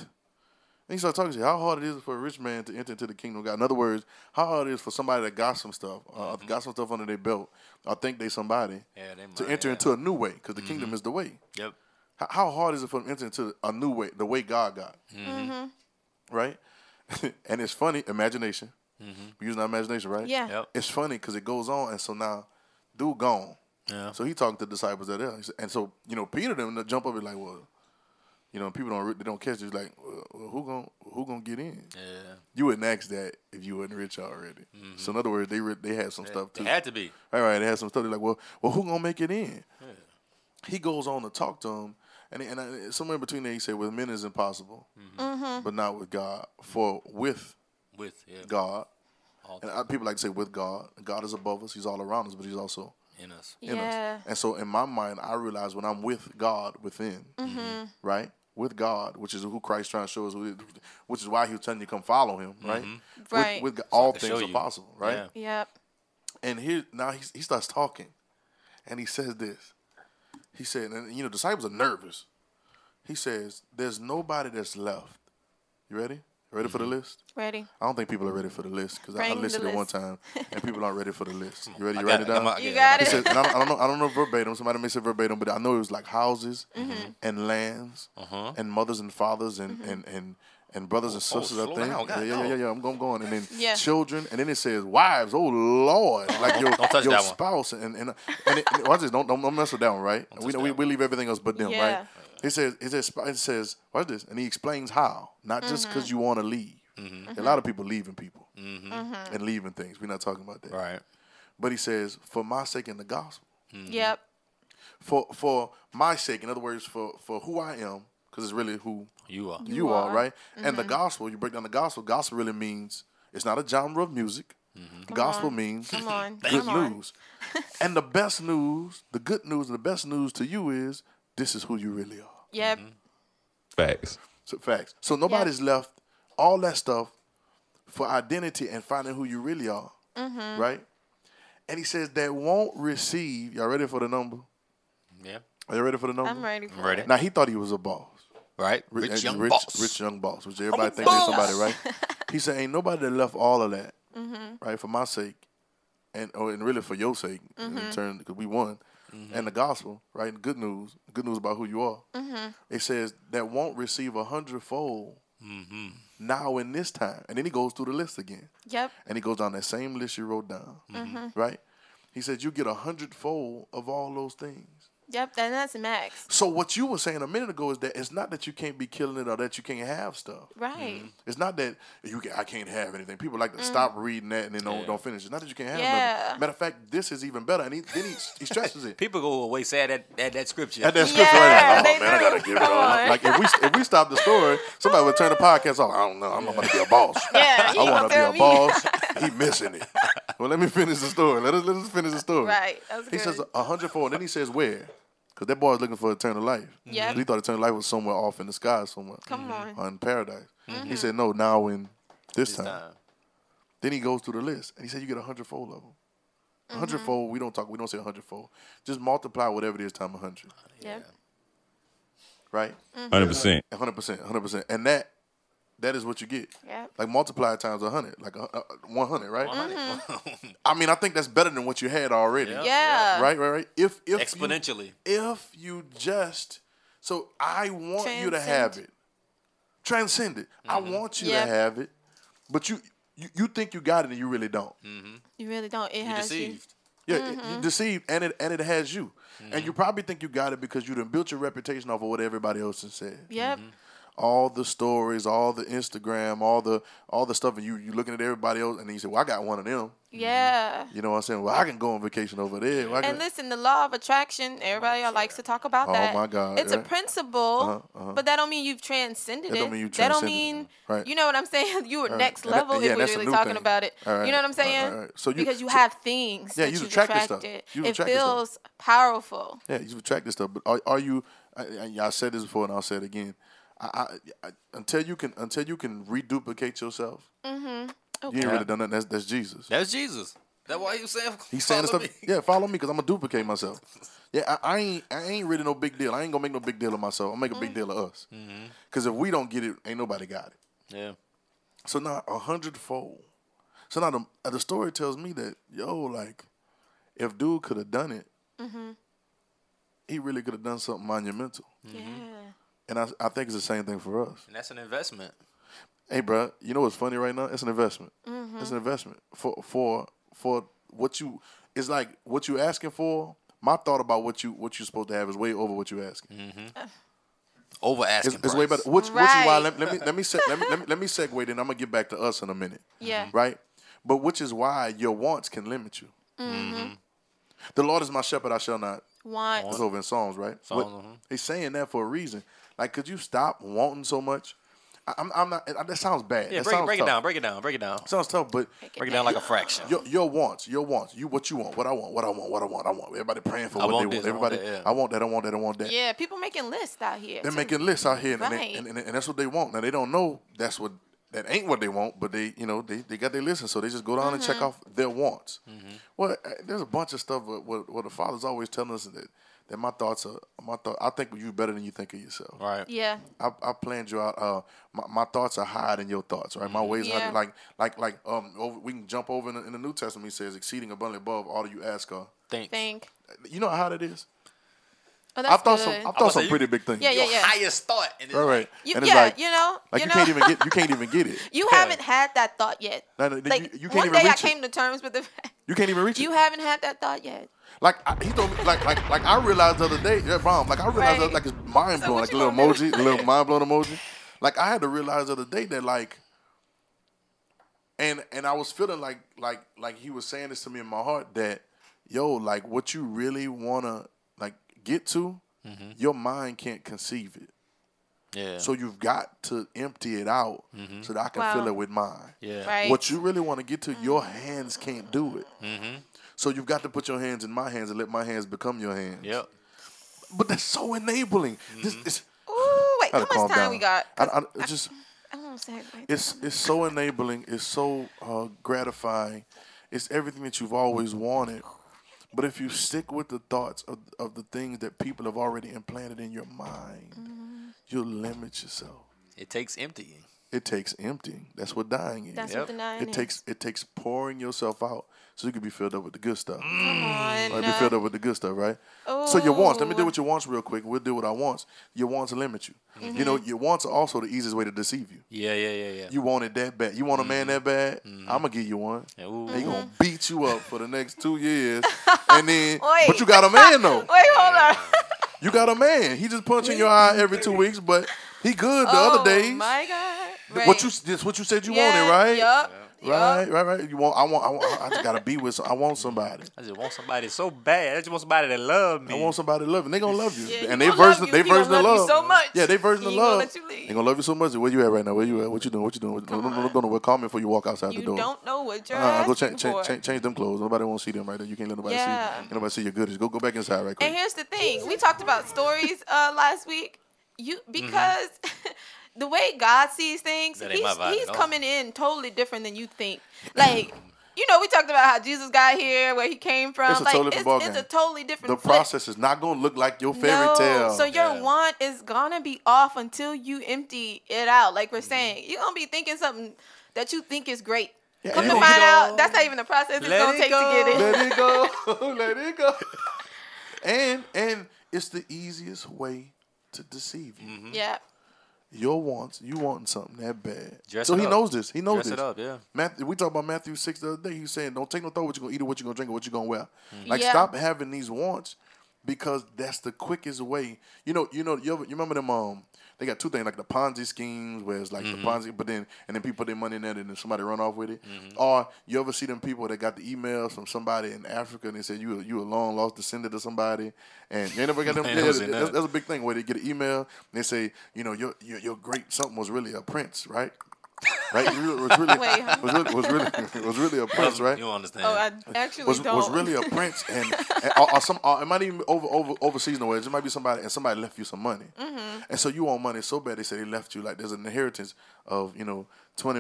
he starts talking to you, how hard it is for a rich man to enter into the kingdom of God. In other words, how hard it is for somebody that got some stuff, got some stuff under their belt, or think they somebody, they might, to enter into a new way, because the kingdom is the way. Yep. How hard is it for them to enter into a new way, the way God got? Mm-hmm. Right? And it's funny, imagination. Mm-hmm. We're using our imagination, right? Yeah. Yep. It's funny because it goes on, and so now, dude gone. Yeah. So he talked to the disciples that there, and so Peter them jump up and like, well, people don't catch it. Like, well, who gonna get in? Yeah. You wouldn't ask that if you weren't rich already. Mm-hmm. So in other words, they had some stuff too. They had to be. All right, they had some stuff. They're like, well, who gonna make it in? Yeah. He goes on to talk to them, and somewhere in between there, he said, "With men is impossible, but not with God. For with God, and people like to say with God. God is above us. He's all around us, but he's also in us. Yeah. And so in my mind, I realize when I'm with God within, mm-hmm. right? With God, which is who Christ trying to show us, which is why he was telling you to come follow him, right? Mm-hmm. Right. With all things are possible, right? Yeah. Yep. And here now he starts talking, and he says this. He said, and you know, disciples are nervous. He says, "There's nobody that's left." You ready? Ready mm-hmm. for the list? Ready. I don't think people are ready for the list because I listed it one time and people aren't ready for the list. You ready? You write it down? You got it. Says, and I don't know verbatim. Somebody may say verbatim, but I know it was like houses mm-hmm. and lands uh-huh. and mothers and fathers and mm-hmm. and brothers and sisters. I think. Yeah. I'm going. And then children. And then it says wives. Oh Lord, like your spouse and watch this. Don't mess with that one. Right? We leave everything else but them. Yeah. Right? It says, watch this, and he explains how. Not just because mm-hmm. you want to leave. Mm-hmm. Mm-hmm. A lot of people leaving people mm-hmm. Mm-hmm. and leaving things. We're not talking about that. Right. But he says, for my sake and the gospel. Mm-hmm. Yep. For my sake, in other words, for who I am, because it's really who you are. You are, right? Mm-hmm. And the gospel, you break down the gospel really means it's not a genre of music. Mm-hmm. Gospel means good news. And the best news, the good news and the best news to you is, this is who you really are. Yep. Mm-hmm. Facts. So nobody's left all that stuff for identity and finding who you really are. Mm-hmm. Right? And he says they won't receive. Y'all ready for the number? Yeah. Are you ready for the number? I'm ready. Now, he thought he was a boss. Right? Rich young boss. Rich young boss, which everybody thinks they're somebody, right? He said, ain't nobody that left all of that, mm-hmm. right, for my sake and really for your sake mm-hmm. in turn because we won. Mm-hmm. And the gospel, right? Good news about who you are. Mm-hmm. It says that won't receive 100-fold mm-hmm. now in this time. And then he goes through the list again. Yep. And he goes down that same list you wrote down, mm-hmm. right? He says you get 100-fold of all those things. Yep, and that's max. So what you were saying a minute ago is that it's not that you can't be killing it or that you can't have stuff. Right. Mm-hmm. It's not that I can't have anything. People like to stop reading that and then don't finish. It's not that you can't have nothing. Matter of fact, this is even better. And he stresses it. People go away sad at that scripture. At that scripture. Yeah, like, oh, man, I got to give it all. Like, if we stop the story, somebody would turn the podcast off. I don't know. I'm about to be a boss. Yeah, I want to be a boss. He missing it. Well, let me finish the story. Let us finish the story. Right. That was good. He says 100-fold. And then he says where? Because that boy is looking for eternal life. Yeah. He thought eternal life was somewhere off in the sky somewhere. Come on. Or in paradise. Mm-hmm. He said, no, now in this time. Then he goes through the list. And he said, you get 100-fold of them. 100-fold, mm-hmm. we don't say 100-fold. Just multiply whatever it is times 100. Yeah. Right? Mm-hmm. 100%. 100%. And that is what you get. Yeah. Like multiply times 100. Like 100, right? Mm-hmm. I mean, I think that's better than what you had already. Yeah. Right. If exponentially. So I want you to have it. Transcend it. Mm-hmm. I want you to have it. But you think you got it and you really don't. Mm-hmm. You really don't. You're deceived. You. Yeah, mm-hmm. You're deceived and it has you. Mm-hmm. And you probably think you got it because you done built your reputation off of what everybody else has said. Yep. Mm-hmm. All the stories, all the Instagram, all the stuff, and you looking at everybody else, and then you say, well, I got one of them. Yeah. You know what I'm saying? Well, I can go on vacation over there. Well, and listen, the law of attraction, everybody likes to talk about that. Oh, my God. It's a principle, but that don't mean you've transcended it. That don't mean, you know what I'm saying? You were next level if we're really talking about it. Right. You know what I'm saying? All right. So because you have things that you've attracted. It feels powerful. Yeah, you've attracted stuff. But are you, I said this before, and I'll say it again. Until you can reduplicate yourself, mm-hmm. okay. You ain't really done nothing. That's Jesus. That's Jesus. That's why he was saying. He's saying stuff. Yeah, follow me because I'm gonna duplicate myself. Yeah, I ain't really no big deal. I ain't gonna make no big deal of myself. I'll make a big deal of us. Because if we don't get it, ain't nobody got it. Yeah. So now 100-fold. So now the story tells me that if dude could have done it, mm-hmm. he really could have done something monumental. Mm-hmm. Yeah. And I think it's the same thing for us. And that's an investment. Hey, bro, you know what's funny right now? It's an investment. Mm-hmm. It's an investment for what you. It's like what you asking for. My thought about what you're supposed to have is way over what you're asking. Mm-hmm. Over asking. It's way better. Which is why let me segue. Then I'm gonna get back to us in a minute. Yeah. Right. But which is why your wants can limit you. Mm-hmm. The Lord is my shepherd; I shall not want. It's over in Psalms, right? Psalms, he's saying that for a reason. Like, could you stop wanting so much? I'm not. That sounds bad. Yeah, break it down. Sounds tough, but break it down like a fraction. Your wants. You what you want. What I want. Everybody praying for what they want. I want that. Yeah, people making lists out here. They're making lists out here, and that's what they want. Now they don't know that ain't what they want, but they got their list, so they just go down and check off their wants. Mm-hmm. Well, there's a bunch of stuff. What the Father's always telling us that my thoughts. I think of you better than you think of yourself. Right. Yeah. I planned you out. My thoughts are higher than your thoughts. Right. My ways are higher. We can jump over in the New Testament. He says, "Exceeding abundantly above all that you ask or think." You know how hard it is. Oh, that's I thought some pretty big things. Yeah. Your highest thought. All right. You can't even get it. You haven't had that thought yet. You can't even reach it. One day I came to terms with the fact. You can't even reach it. You haven't had that thought yet. He told me, I realized the other day, it's mind blowing, like a little mind blowing emoji. Like I had to realize the other day that and I was feeling like he was saying this to me in my heart that, what you really wanna get to, your mind can't conceive it. Yeah. So you've got to empty it out so that I can fill it with mine. Yeah. Right. What you really want to get to, your hands can't do it. Mm-hmm. So you've got to put your hands in my hands and let my hands become your hands. Yep. But that's so enabling. Mm-hmm. How much time down. We got? I won't say it right. It's so enabling. It's so gratifying. It's everything that you've always wanted. But if you stick with the thoughts of the things that people have already implanted in your mind, you'll limit yourself. It takes emptying. That's what dying is. That's what the dying is. It takes pouring yourself out so you can be filled up with the good stuff. Be filled up with the good stuff, right? Ooh. So your wants. Let me deal with your wants real quick. We'll deal with our wants. Your wants limit you. Mm-hmm. Your wants are also the easiest way to deceive you. Yeah. You want it that bad. You want a man that bad? Mm-hmm. I'm going to give you one. They're going to beat you up for the next 2 years. And then, but you got a man, though. Wait, hold on. You got a man. He just punching your eye every 2 weeks, but he good the other days. Oh, my God. Right. What you said you wanted, right? Yep. Right. I just gotta be with. I want somebody. I just want somebody so bad. I just want somebody that love me. And they gonna love you. Yeah, and they version of love. So much. Yeah, they version of love. They gonna love you so much. Where you at right now? What you doing? No. Call me before you walk outside the door. You don't know what you're asking for. Go change them clothes. Nobody won't see them right there. You can't let nobody see. Can't nobody see your goodies. Go back inside right quick. And here's the thing. We talked about stories last week. The way God sees things, he's coming in totally different than you think. We talked about how Jesus got here, where he came from. It's a totally different The flip. Process is not going to look like your fairy tale. So your want is going to be off until you empty it out. Like we're saying, you're going to be thinking something that you think is great. Yeah, come to find out, that's not even the process it's going to take to get it. Let it go. And it's the easiest way to deceive you. Mm-hmm. Yeah. Your wants, you wanting something that bad. He knows this. Dress it up, yeah. Matthew, we talked about Matthew 6 the other day. He was saying, don't take no thought what you're going to eat or what you're going to drink or what you're going to wear. Mm-hmm. Stop having these wants because that's the quickest way. You remember them, they got two things, like the Ponzi schemes where it's like the Ponzi, but then people put their money in there and then somebody run off with it. Mm-hmm. Or you ever see them people that got the emails from somebody in Africa and they said, you a long lost descendant of somebody. And you ain't never got them. That's a big thing where they get an email and they say, your great something was really a prince, right? Was really a prince, right? You understand? Oh, I actually don't. Was really a prince, and it might even be overseas in a way. It might be somebody left you some money, and so you want money so bad they say they left you. Like there's an inheritance of $20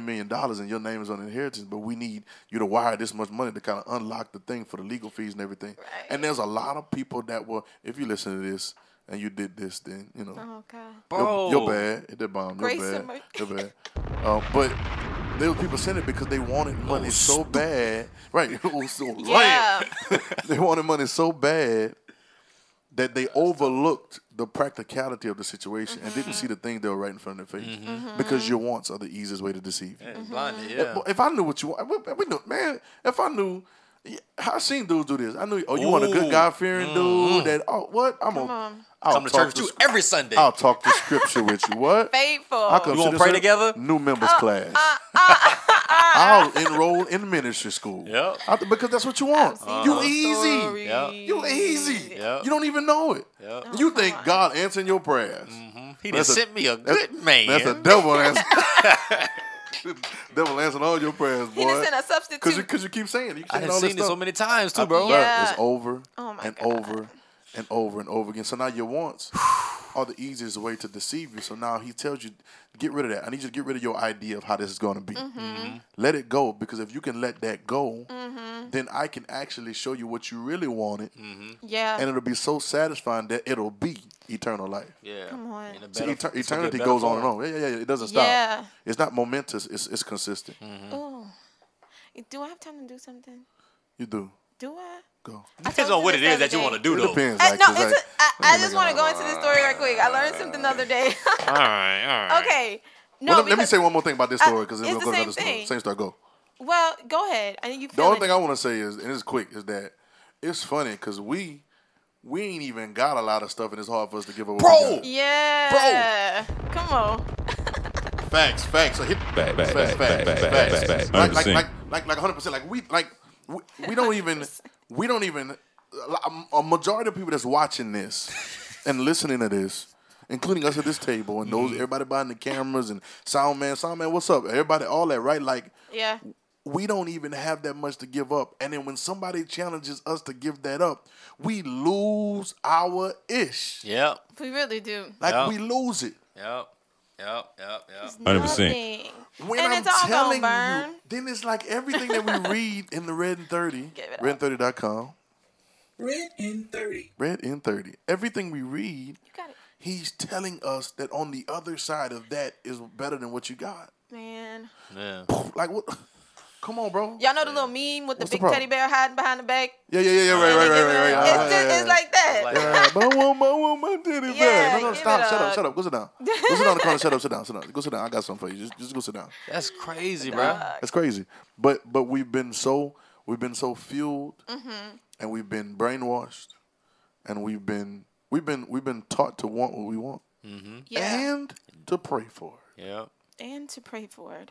million, and your name is on the inheritance, but we need you to wire this much money to kind of unlock the thing for the legal fees and everything. Right. And there's a lot of people that will, if you listen to this. And you did this, then Oh God, bro, you're bad. It did bomb. You're bad. But there were people sent it because they wanted money so bad, right? They wanted money so bad that they overlooked the practicality of the situation and didn't see the thing they were right in front of their face because your wants are the easiest way to deceive you. If I knew what you want, we know, man. If I knew. I've seen dudes do this. I knew. Oh, you want a good God-fearing dude? That I'll come to church with you every Sunday. I'll talk the scripture with you. What? Faithful. You want to pray together? New members class. I'll enroll in ministry school. Yep. Because that's what you want. You easy. Yep. You don't even know it. Yep. You think God answering your prayers. He just sent me a good man. That's a double answer. Devil answering all your prayers, boy. He didn't send a substitute. Because you keep saying it. You keep saying I've seen this so many times, too, bro. Yeah. It's over over and over again. So now your wants are the easiest way to deceive you. So now he tells you, get rid of that. I need you to get rid of your idea of how this is going to be. Mm-hmm. Mm-hmm. Let it go. Because if you can let that go, mm-hmm. then I can actually show you what you really wanted. Mm-hmm. Yeah. And it'll be so satisfying that it'll be eternal life. Yeah. Come on. So eternity goes on and on. Yeah. It doesn't stop. Yeah. It's not momentous. It's consistent. Mm-hmm. Oh. Do I have time to do something? You do. Do I? Go. Depends on what it is that you want to do, though. It depends. I just want to go into this story right quick. I learned something the other day. All right. Okay. No, well, let me say one more thing about this story because then we'll go to another story. Same story. Go. Well, go ahead. The only thing I want to say is, and it's quick, is that it's funny because we ain't even got a lot of stuff, and it's hard for us to give away. Bro. Yeah. Bro. Come on. Facts. So hit facts. Like 100%. We don't even. A majority of people that's watching this and listening to this, including us at this table and those everybody behind the cameras and sound man, what's up? Everybody, all that, right? We don't even have that much to give up. And then when somebody challenges us to give that up, we lose our ish. Yep. We really do. We lose it. Yep. 100%. When I'm telling you, then it's like everything that we read in the Red and 30, redand30.com. Red and 30. Everything we read, you got it. He's telling us that on the other side of that is better than what you got. Man. Yeah. Like what? Come on, bro. Y'all know the little meme with the big teddy bear hiding behind the back? Yeah. Right. It's like that. But I want my teddy bear. No, stop. Shut up. Go sit down. Go sit down in the corner. Shut up. Go sit down. I got something for you. Just go sit down. That's crazy, bro. That's crazy. But we've been so fueled. Mm-hmm. And we've been brainwashed, and we've been taught to want what we want, mm-hmm. yeah. and to pray for it. Yeah, and to pray for it.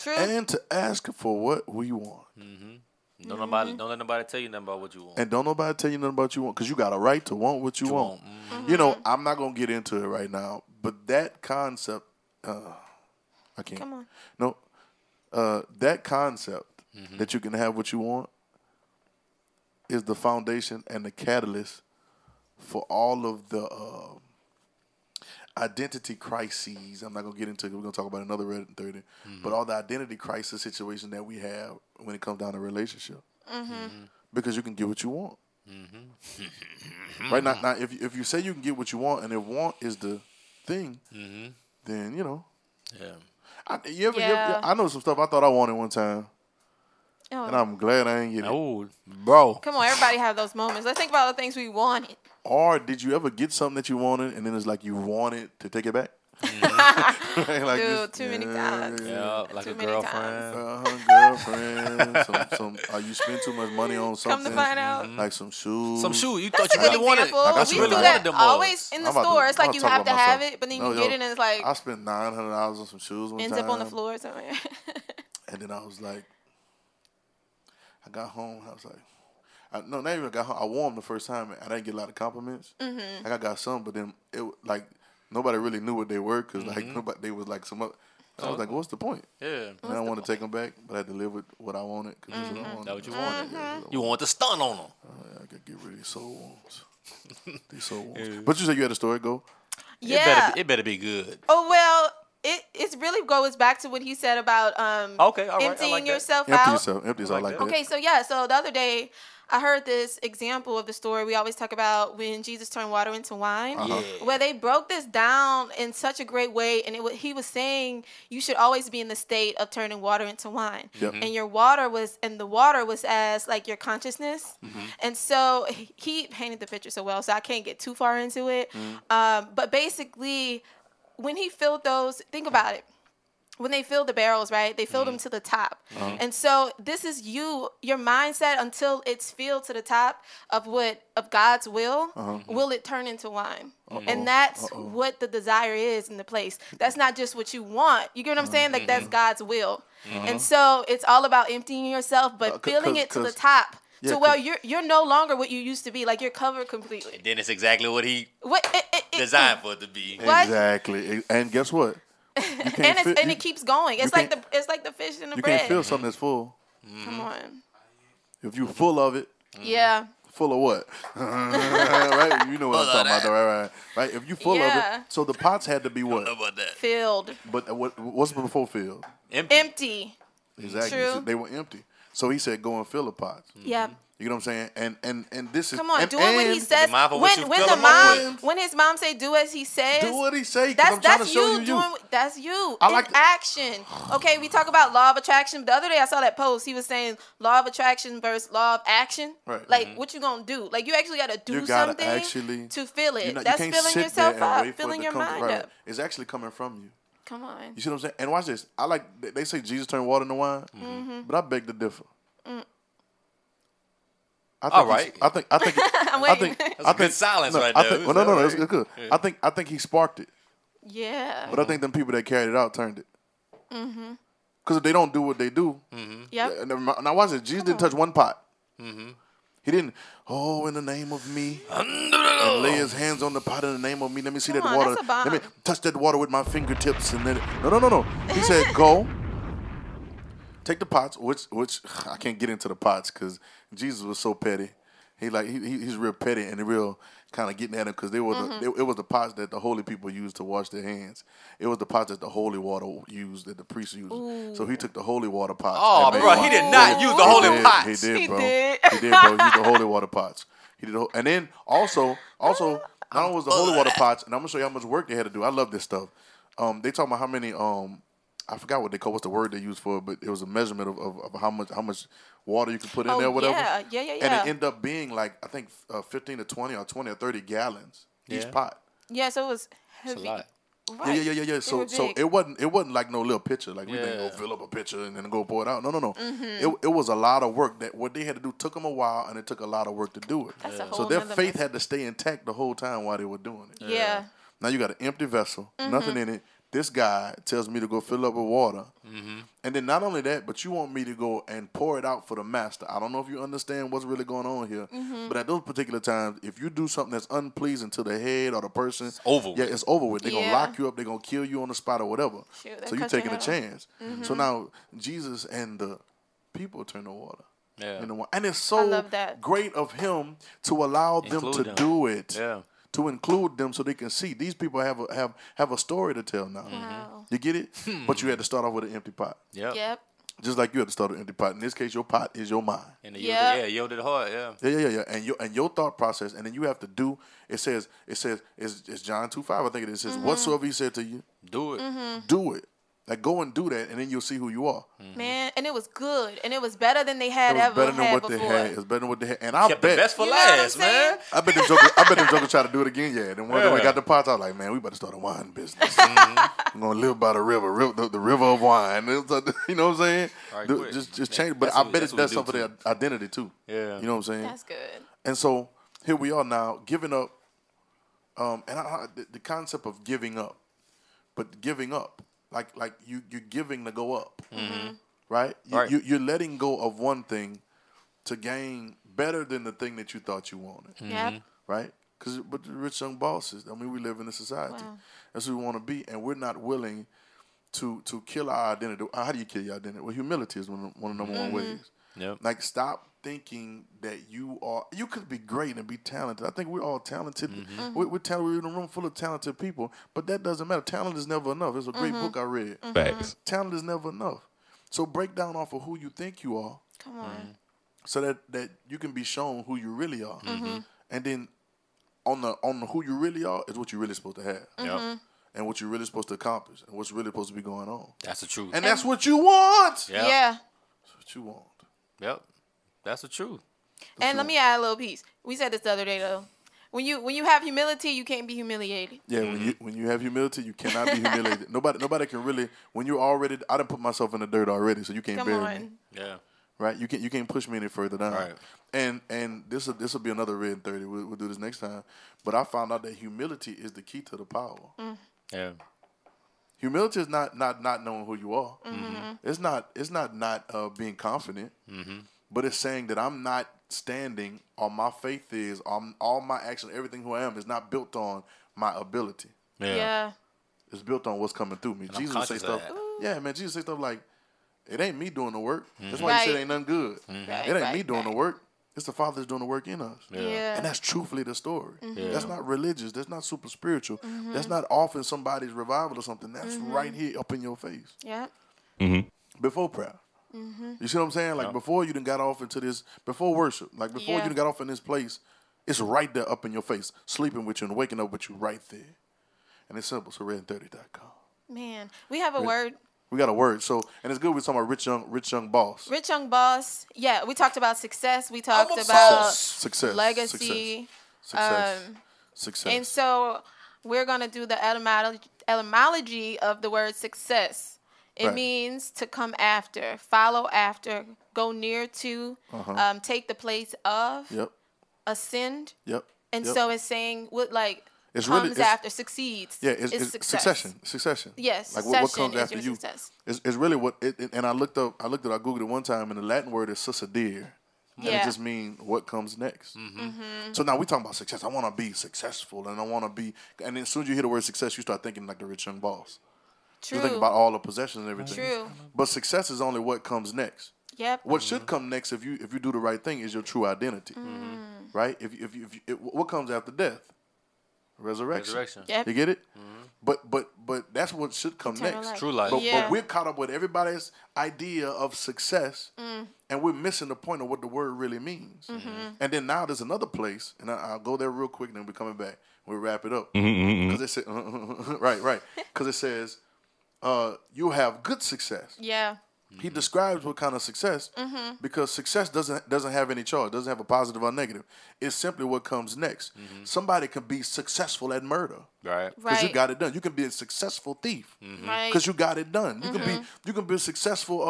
True. And to ask for what we want. Mm-hmm. Don't let nobody tell you nothing about what you want. And don't nobody tell you nothing about what you want, because you got a right to want what you want. Mm-hmm. You know, I'm not gonna get into it right now, but that concept, I can't. Come on. No, that concept that you can have what you want is the foundation and the catalyst for all of the identity crises. I'm not going to get into it. We're going to talk about another Red and 30. Mm-hmm. But all the identity crisis situation that we have when it comes down to relationship. Mm-hmm. Mm-hmm. Because you can get what you want. Mm-hmm. Right? Now, if you say you can get what you want, and if want is the thing, mm-hmm. then, you know. Yeah. I know some stuff I thought I wanted one time. Oh. And I'm glad I ain't get it. Oh, bro. Come on, everybody have those moments. Let's think about all the things we wanted. Or did you ever get something that you wanted, and then it's like you wanted to take it back? Mm-hmm. like dude, too many times. Yeah, like a girlfriend. Some, you spend too much money on something. Come to find out. Like some shoes. You thought you really wanted. Like we do that always in the store. It's like you have to have it, but then you get it, and it's like. I spent $900 on some shoes one time. Ends up on the floor somewhere. And then I was like. I got home. I was like, not even I got home. I wore them the first time, and I didn't get a lot of compliments. Mm-hmm. Like I got some, but then it like nobody really knew what they were because mm-hmm. like nobody they was like some other. So I was like, what's the point? Yeah. And I want to take them back, but I had to live with what I wanted. Cause mm-hmm. That's what you wanted. Mm-hmm. Yeah, you want the stunt on them. I could get rid of these soul ones. Yeah. But you said you had a story. Go. Yeah. It better be good. Oh well. It really goes back to what he said about emptying yourself out. Empty yourself like that. Okay, so the other day I heard this example of the story we always talk about when Jesus turned water into wine, where they broke this down in such a great way, and he was saying you should always be in the state of turning water into wine, yep. and the water was as like your consciousness, mm-hmm. and so he painted the picture so well, so I can't get too far into it, mm-hmm. But basically. When he filled those, think about it. When they filled the barrels, right? They filled them to the top. Uh-huh. And so this is your mindset until it's filled to the top of God's will, uh-huh. will it turn into wine? Uh-oh. And that's what the desire is in the place. That's not just what you want. You get what I'm saying? Like that's God's will. Uh-huh. And so it's all about emptying yourself, but filling it to the top. Yeah. So well, you're no longer what you used to be. Like you're covered completely. And then it's exactly what he designed for it to be. Exactly. And guess what? And it keeps going. It's like the fish and the bread. You can't fill something that's full. Mm-hmm. Come on. If you're full of it. Mm-hmm. Yeah. Full of what? Right? You know what I'm talking about, though, right? If you full of it, so the pots had to be what? I don't know about that. Filled. But what's before filled? Empty. Exactly. True. They were empty. So he said, "Go and fill the pots." Mm-hmm. Yeah. You know what I'm saying? And this is doing what he says. When his mom say, "Do as he says," do what he says. That's you doing. That's you in action. Okay, we talk about law of attraction. The other day I saw that post. He was saying law of attraction versus law of action. Right. Like what you gonna do? Like you actually gotta do something to feel it. That's filling yourself up, filling your mind up. It's actually coming from you. Come on. You see what I'm saying? And watch this. They say Jesus turned water into wine, but I beg to differ. All right. I think. I'm waiting. That's good silence right there. No. It's good. Yeah. I think he sparked it. Yeah. But I think them people that carried it out turned it. Mm-hmm. Because if they don't do what they do, yeah. Now watch this. Jesus didn't touch one pot. Mm-hmm. He didn't. Oh, in the name of me, and lay his hands on the pot in the name of me. Let me see that water. Let me touch that water with my fingertips, and then no. He said, "Go." Take the pots, which I can't get into the pots because Jesus was so petty. He's real petty and real kind of getting at him because it was the pots that the holy people used to wash their hands. It was the pots that the holy water used that the priests used. Ooh. So he took the holy water pots. Oh, bro, he did not use the holy pots. He did, bro. He used the holy water pots. He did, and then also not only was the holy water pots, and I'm gonna show you how much work they had to do. I love this stuff. They talk about how many I forgot what they call. What's the word they used for it? But it was a measurement of how much water you could put in there, whatever. Yeah. And it ended up being like I think 15 to 20 or 20 or 30 gallons each pot. Yeah, so it was heavy. That's a lot. Right. Yeah. So it wasn't like no little pitcher. Like we didn't go fill up a pitcher and then go pour it out. No. Mm-hmm. It was a lot of work. That what they had to do took them a while, and it took a lot of work to do it. That's a whole so their faith had to stay intact the whole time while they were doing it. Yeah. Now you got an empty vessel, nothing in it. This guy tells me to go fill up with water. Mm-hmm. And then not only that, but you want me to go and pour it out for the master. I don't know if you understand what's really going on here. Mm-hmm. But at those particular times, if you do something that's unpleasing to the head or the person. It's over with. Yeah, it's over with. They're going to lock you up. They're going to kill you on the spot or whatever. Shoot, so you're taking a chance. Mm-hmm. So now Jesus and the people turn to water. Yeah. And it's so great of him to allow them to do it. Yeah. To include them so they can see. These people have a story to tell now. Wow. You get it? But you had to start off with an empty pot. Yep. Just like you had to start with an empty pot. In this case, your pot is your mind. And yielded heart, Yeah. And your thought process, and then you have to do, it says it's John 2:5, I think it says, whatsoever he said to you, do it. Mm-hmm. Do it. Like, go and do that, and then you'll see who you are. Mm-hmm. Man, and it was good, and it was better than they had ever had before. It was better than what they had. And I bet. Kept the best for last, man. I bet them jokers try to do it again, yeah. Then when we got the pots, I was like, man, we better start a wine business. I'm going to live by the river, the river of wine. You know what I'm saying? Right, just change. But I bet it does something for their identity, too. Yeah. You know what I'm saying? That's good. And so, here we are now, giving up. The concept of giving up. But giving up. Like you're giving to go up, right? You're letting go of one thing to gain better than the thing that you thought you wanted, right? But the rich young bosses, I mean, we live in a society. Wow. That's who we want to be, and we're not willing to kill our identity. How do you kill your identity? Well, humility is one of the number one ways. Yep. Like, stop thinking that you could be great and be talented. I think we're all talented. Mm-hmm. We're in a room full of talented people, but that doesn't matter. Talent is never enough. It's a great book I read. Facts. Talent is never enough. So break down off of who you think you are. Come on. Mm-hmm. So that you can be shown who you really are. Mm-hmm. And then on the who you really are is what you're really supposed to have. Mm-hmm. Yep. And what you're really supposed to accomplish and what's really supposed to be going on. That's the truth. And that's what you want. Yep. Yeah. That's what you want. Yep. That's the truth. And let me add a little piece. We said this the other day though. When you have humility, you can't be humiliated. Yeah, when you have humility, you cannot be humiliated. Nobody can really. When you're already, I done put myself in the dirt already, so you can't bury me. Yeah. Right. You can't push me any further down. Right. And this will be another Red and 30. We'll do this next time. But I found out that humility is the key to the power. Mm. Yeah. Humility is not knowing who you are. Mm-hmm. It's not being confident. Mm-hmm. But it's saying that I'm not standing on my faith is, on all my action, everything who I am is not built on my ability. Yeah. It's built on what's coming through me. And Jesus would say stuff. Yeah, man. Jesus say stuff like, it ain't me doing the work. Mm-hmm. That's why he said it ain't nothing good. Mm-hmm. It ain't me doing the work. It's the Father that's doing the work in us. Yeah. And that's truthfully the story. Mm-hmm. Yeah. That's not religious. That's not super spiritual. Mm-hmm. That's not off in somebody's revival or something. That's right here up in your face. Yeah. Mm-hmm. Before prayer. Mm-hmm. You see what I'm saying? Like before you done got off into this, before worship, like before you done got off in this place, it's right there up in your face, sleeping with you and waking up with you right there. And it's simple. So redandthirty.com. Man, we have a word. We got a word. So, and it's good we're talking about Rich Young Boss. Rich Young Boss. Yeah, we talked about success. We talked about success. Legacy. Success. And so we're going to do the etymology of the word success. It means to come after, follow after, go near to, take the place of, ascend. And so it's saying what like it's comes really, after, succeeds. Yeah, it's succession. Yes, like what comes after you. It's really what. And I looked it. I googled it one time, and the Latin word is succedere. Yeah. And it just means what comes next. Mm-hmm. Mm-hmm. So now we're talking about success. I want to be successful, and I want to be. And then as soon as you hear the word success, you start thinking like the Rich Young Boss. True. You think about all the possessions and everything. True. But success is only what comes next. Yep. What should come next if you do the right thing is your true identity, right? If what comes after death, resurrection. Yep. You get it? Mm-hmm. But that's what should come next. Life. True life. But we're caught up with everybody's idea of success, and we're missing the point of what the word really means. Mm-hmm. And then now there's another place, and I'll go there real quick, and then we're coming back. We'll wrap it up because it says right because it says. You have good success. Yeah. Mm-hmm. He describes what kind of success because success doesn't have any choice, doesn't have a positive or negative. It's simply what comes next. Mm-hmm. Somebody can be successful at murder. Right. Because you got it done. You can be a successful thief. Mm-hmm. Right. Because you got it done. You can be a successful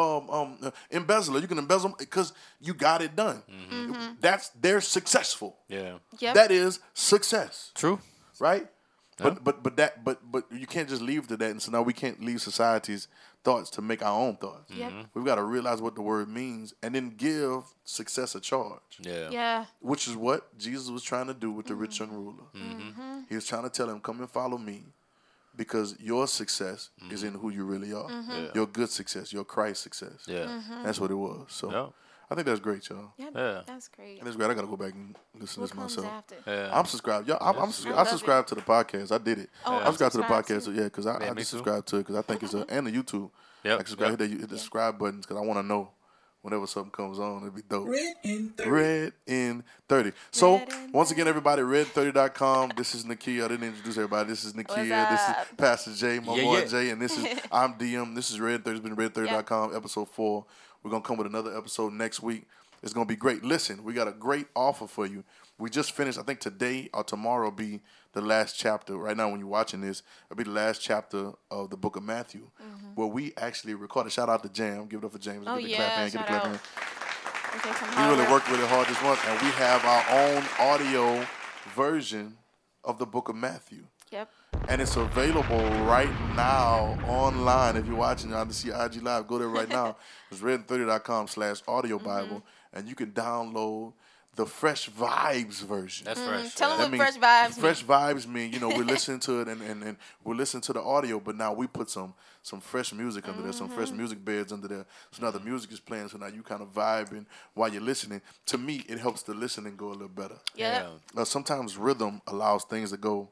embezzler. You can embezzle because you got it done. Mm-hmm. Mm-hmm. They're successful. Yeah. Yep. That is success. True. Right? Yeah. But you can't just leave to that, and so now we can't leave society's thoughts to make our own thoughts. Mm-hmm. We've got to realize what the word means, and then give success a charge. Yeah. Which is what Jesus was trying to do with the rich young ruler. Mm-hmm. He was trying to tell him, "Come and follow me, because your success is in who you really are. Your good success, your Christ success. That's what it was. So." Yeah. I think that's great, y'all. Yeah. That's great. And it's great. I got to go back and listen to this myself. I'm subscribed. Y'all, I subscribed to the podcast. I did it. Oh, I'm subscribed to the podcast. Too. Yeah, because I just subscribed to it because I think it's and the YouTube. Yep. Like subscribe, hit the subscribe buttons because I want to know whenever something comes on. It'd be dope. Red and 30. So, once again, everybody, redandthirty.com. This is Nakia. I didn't introduce everybody. This is Nakia. This is Pastor J, my boy J, and this is I'm DM. This is Red and 30. It's been redandthirty.com, episode 4. We're going to come with another episode next week. It's going to be great. Listen, we got a great offer for you. We just finished, I think today or tomorrow will be the last chapter. Right now when you're watching this, it'll be the last chapter of the book of Matthew where we actually recorded. Shout out to Jam. Give it up for James. Get the clap hand. We really worked really hard this month, and we have our own audio version of the book of Matthew. Yep. And it's available right now online. If you're watching on the CIG Live, go there right now. It's redandthirty.com/audio Bible, and you can download the Fresh Vibes version. That's fresh. Tell them what Fresh Vibes mean. Fresh Vibes mean, we're listening to it and we're listening to the audio, but now we put some fresh music under there, some fresh music beds under there. So now the music is playing, so now you kind of vibing while you're listening. To me, it helps the listening go a little better. Yeah. Sometimes rhythm allows things to go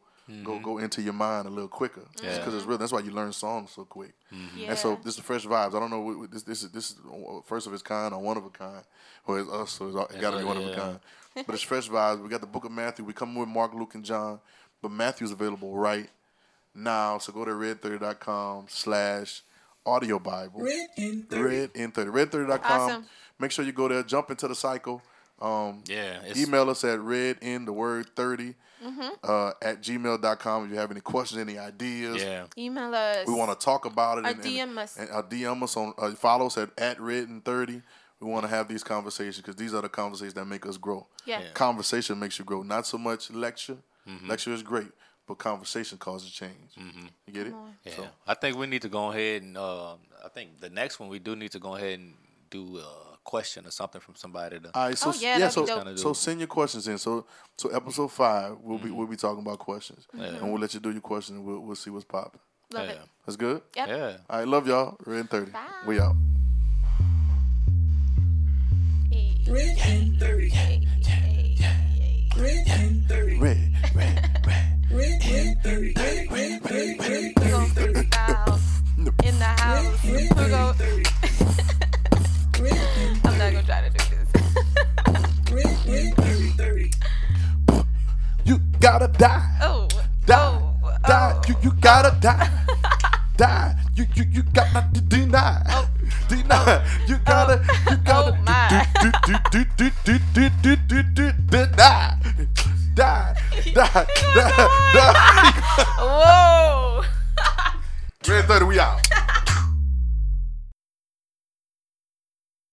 into your mind a little quicker just because it's real. That's why you learn songs so quick. And so this is Fresh Vibes. I don't know, this is first of its kind or one of a kind, or it's us, so it's gotta be one of a kind. But it's Fresh Vibes. We got the book of Matthew. We come with Mark, Luke, and John, but Matthew's available right now. So go to redandthirty.com/audio Bible. Red and 30. Redandthirty.com. Awesome. Make sure you go there. Jump into the cycle. Email us at redandthirty at gmail.com if you have any questions, any ideas. Email us. We want to talk about it. Or DM us. And DM us on follow us at redandthirty. We want to have these conversations because these are the conversations that make us grow. Yeah. Conversation makes you grow. Not so much lecture. Lecture is great, but conversation causes change. You get it? Yeah. So. I think we need to go ahead and I think the next one we do need to go ahead and do question or something from somebody. All right, so so send your questions in. So episode 5 we'll be talking about questions, and we'll let you do your questions. And we'll see what's popping. Love it. That's good. Yep. Yeah. All right, love y'all. Red and 30. Bye. We out. Red and 30. Red and 30. Red and 30. Red and 30. We're gonna freestyle in the house. We're gonna. I'm not gonna try to do this. Red and 30. You gotta die. Oh. Die. You gotta die. Die. You gotta deny. Oh. Deny. You gotta. Oh my. Die. Die. Whoa. Red 30, we out.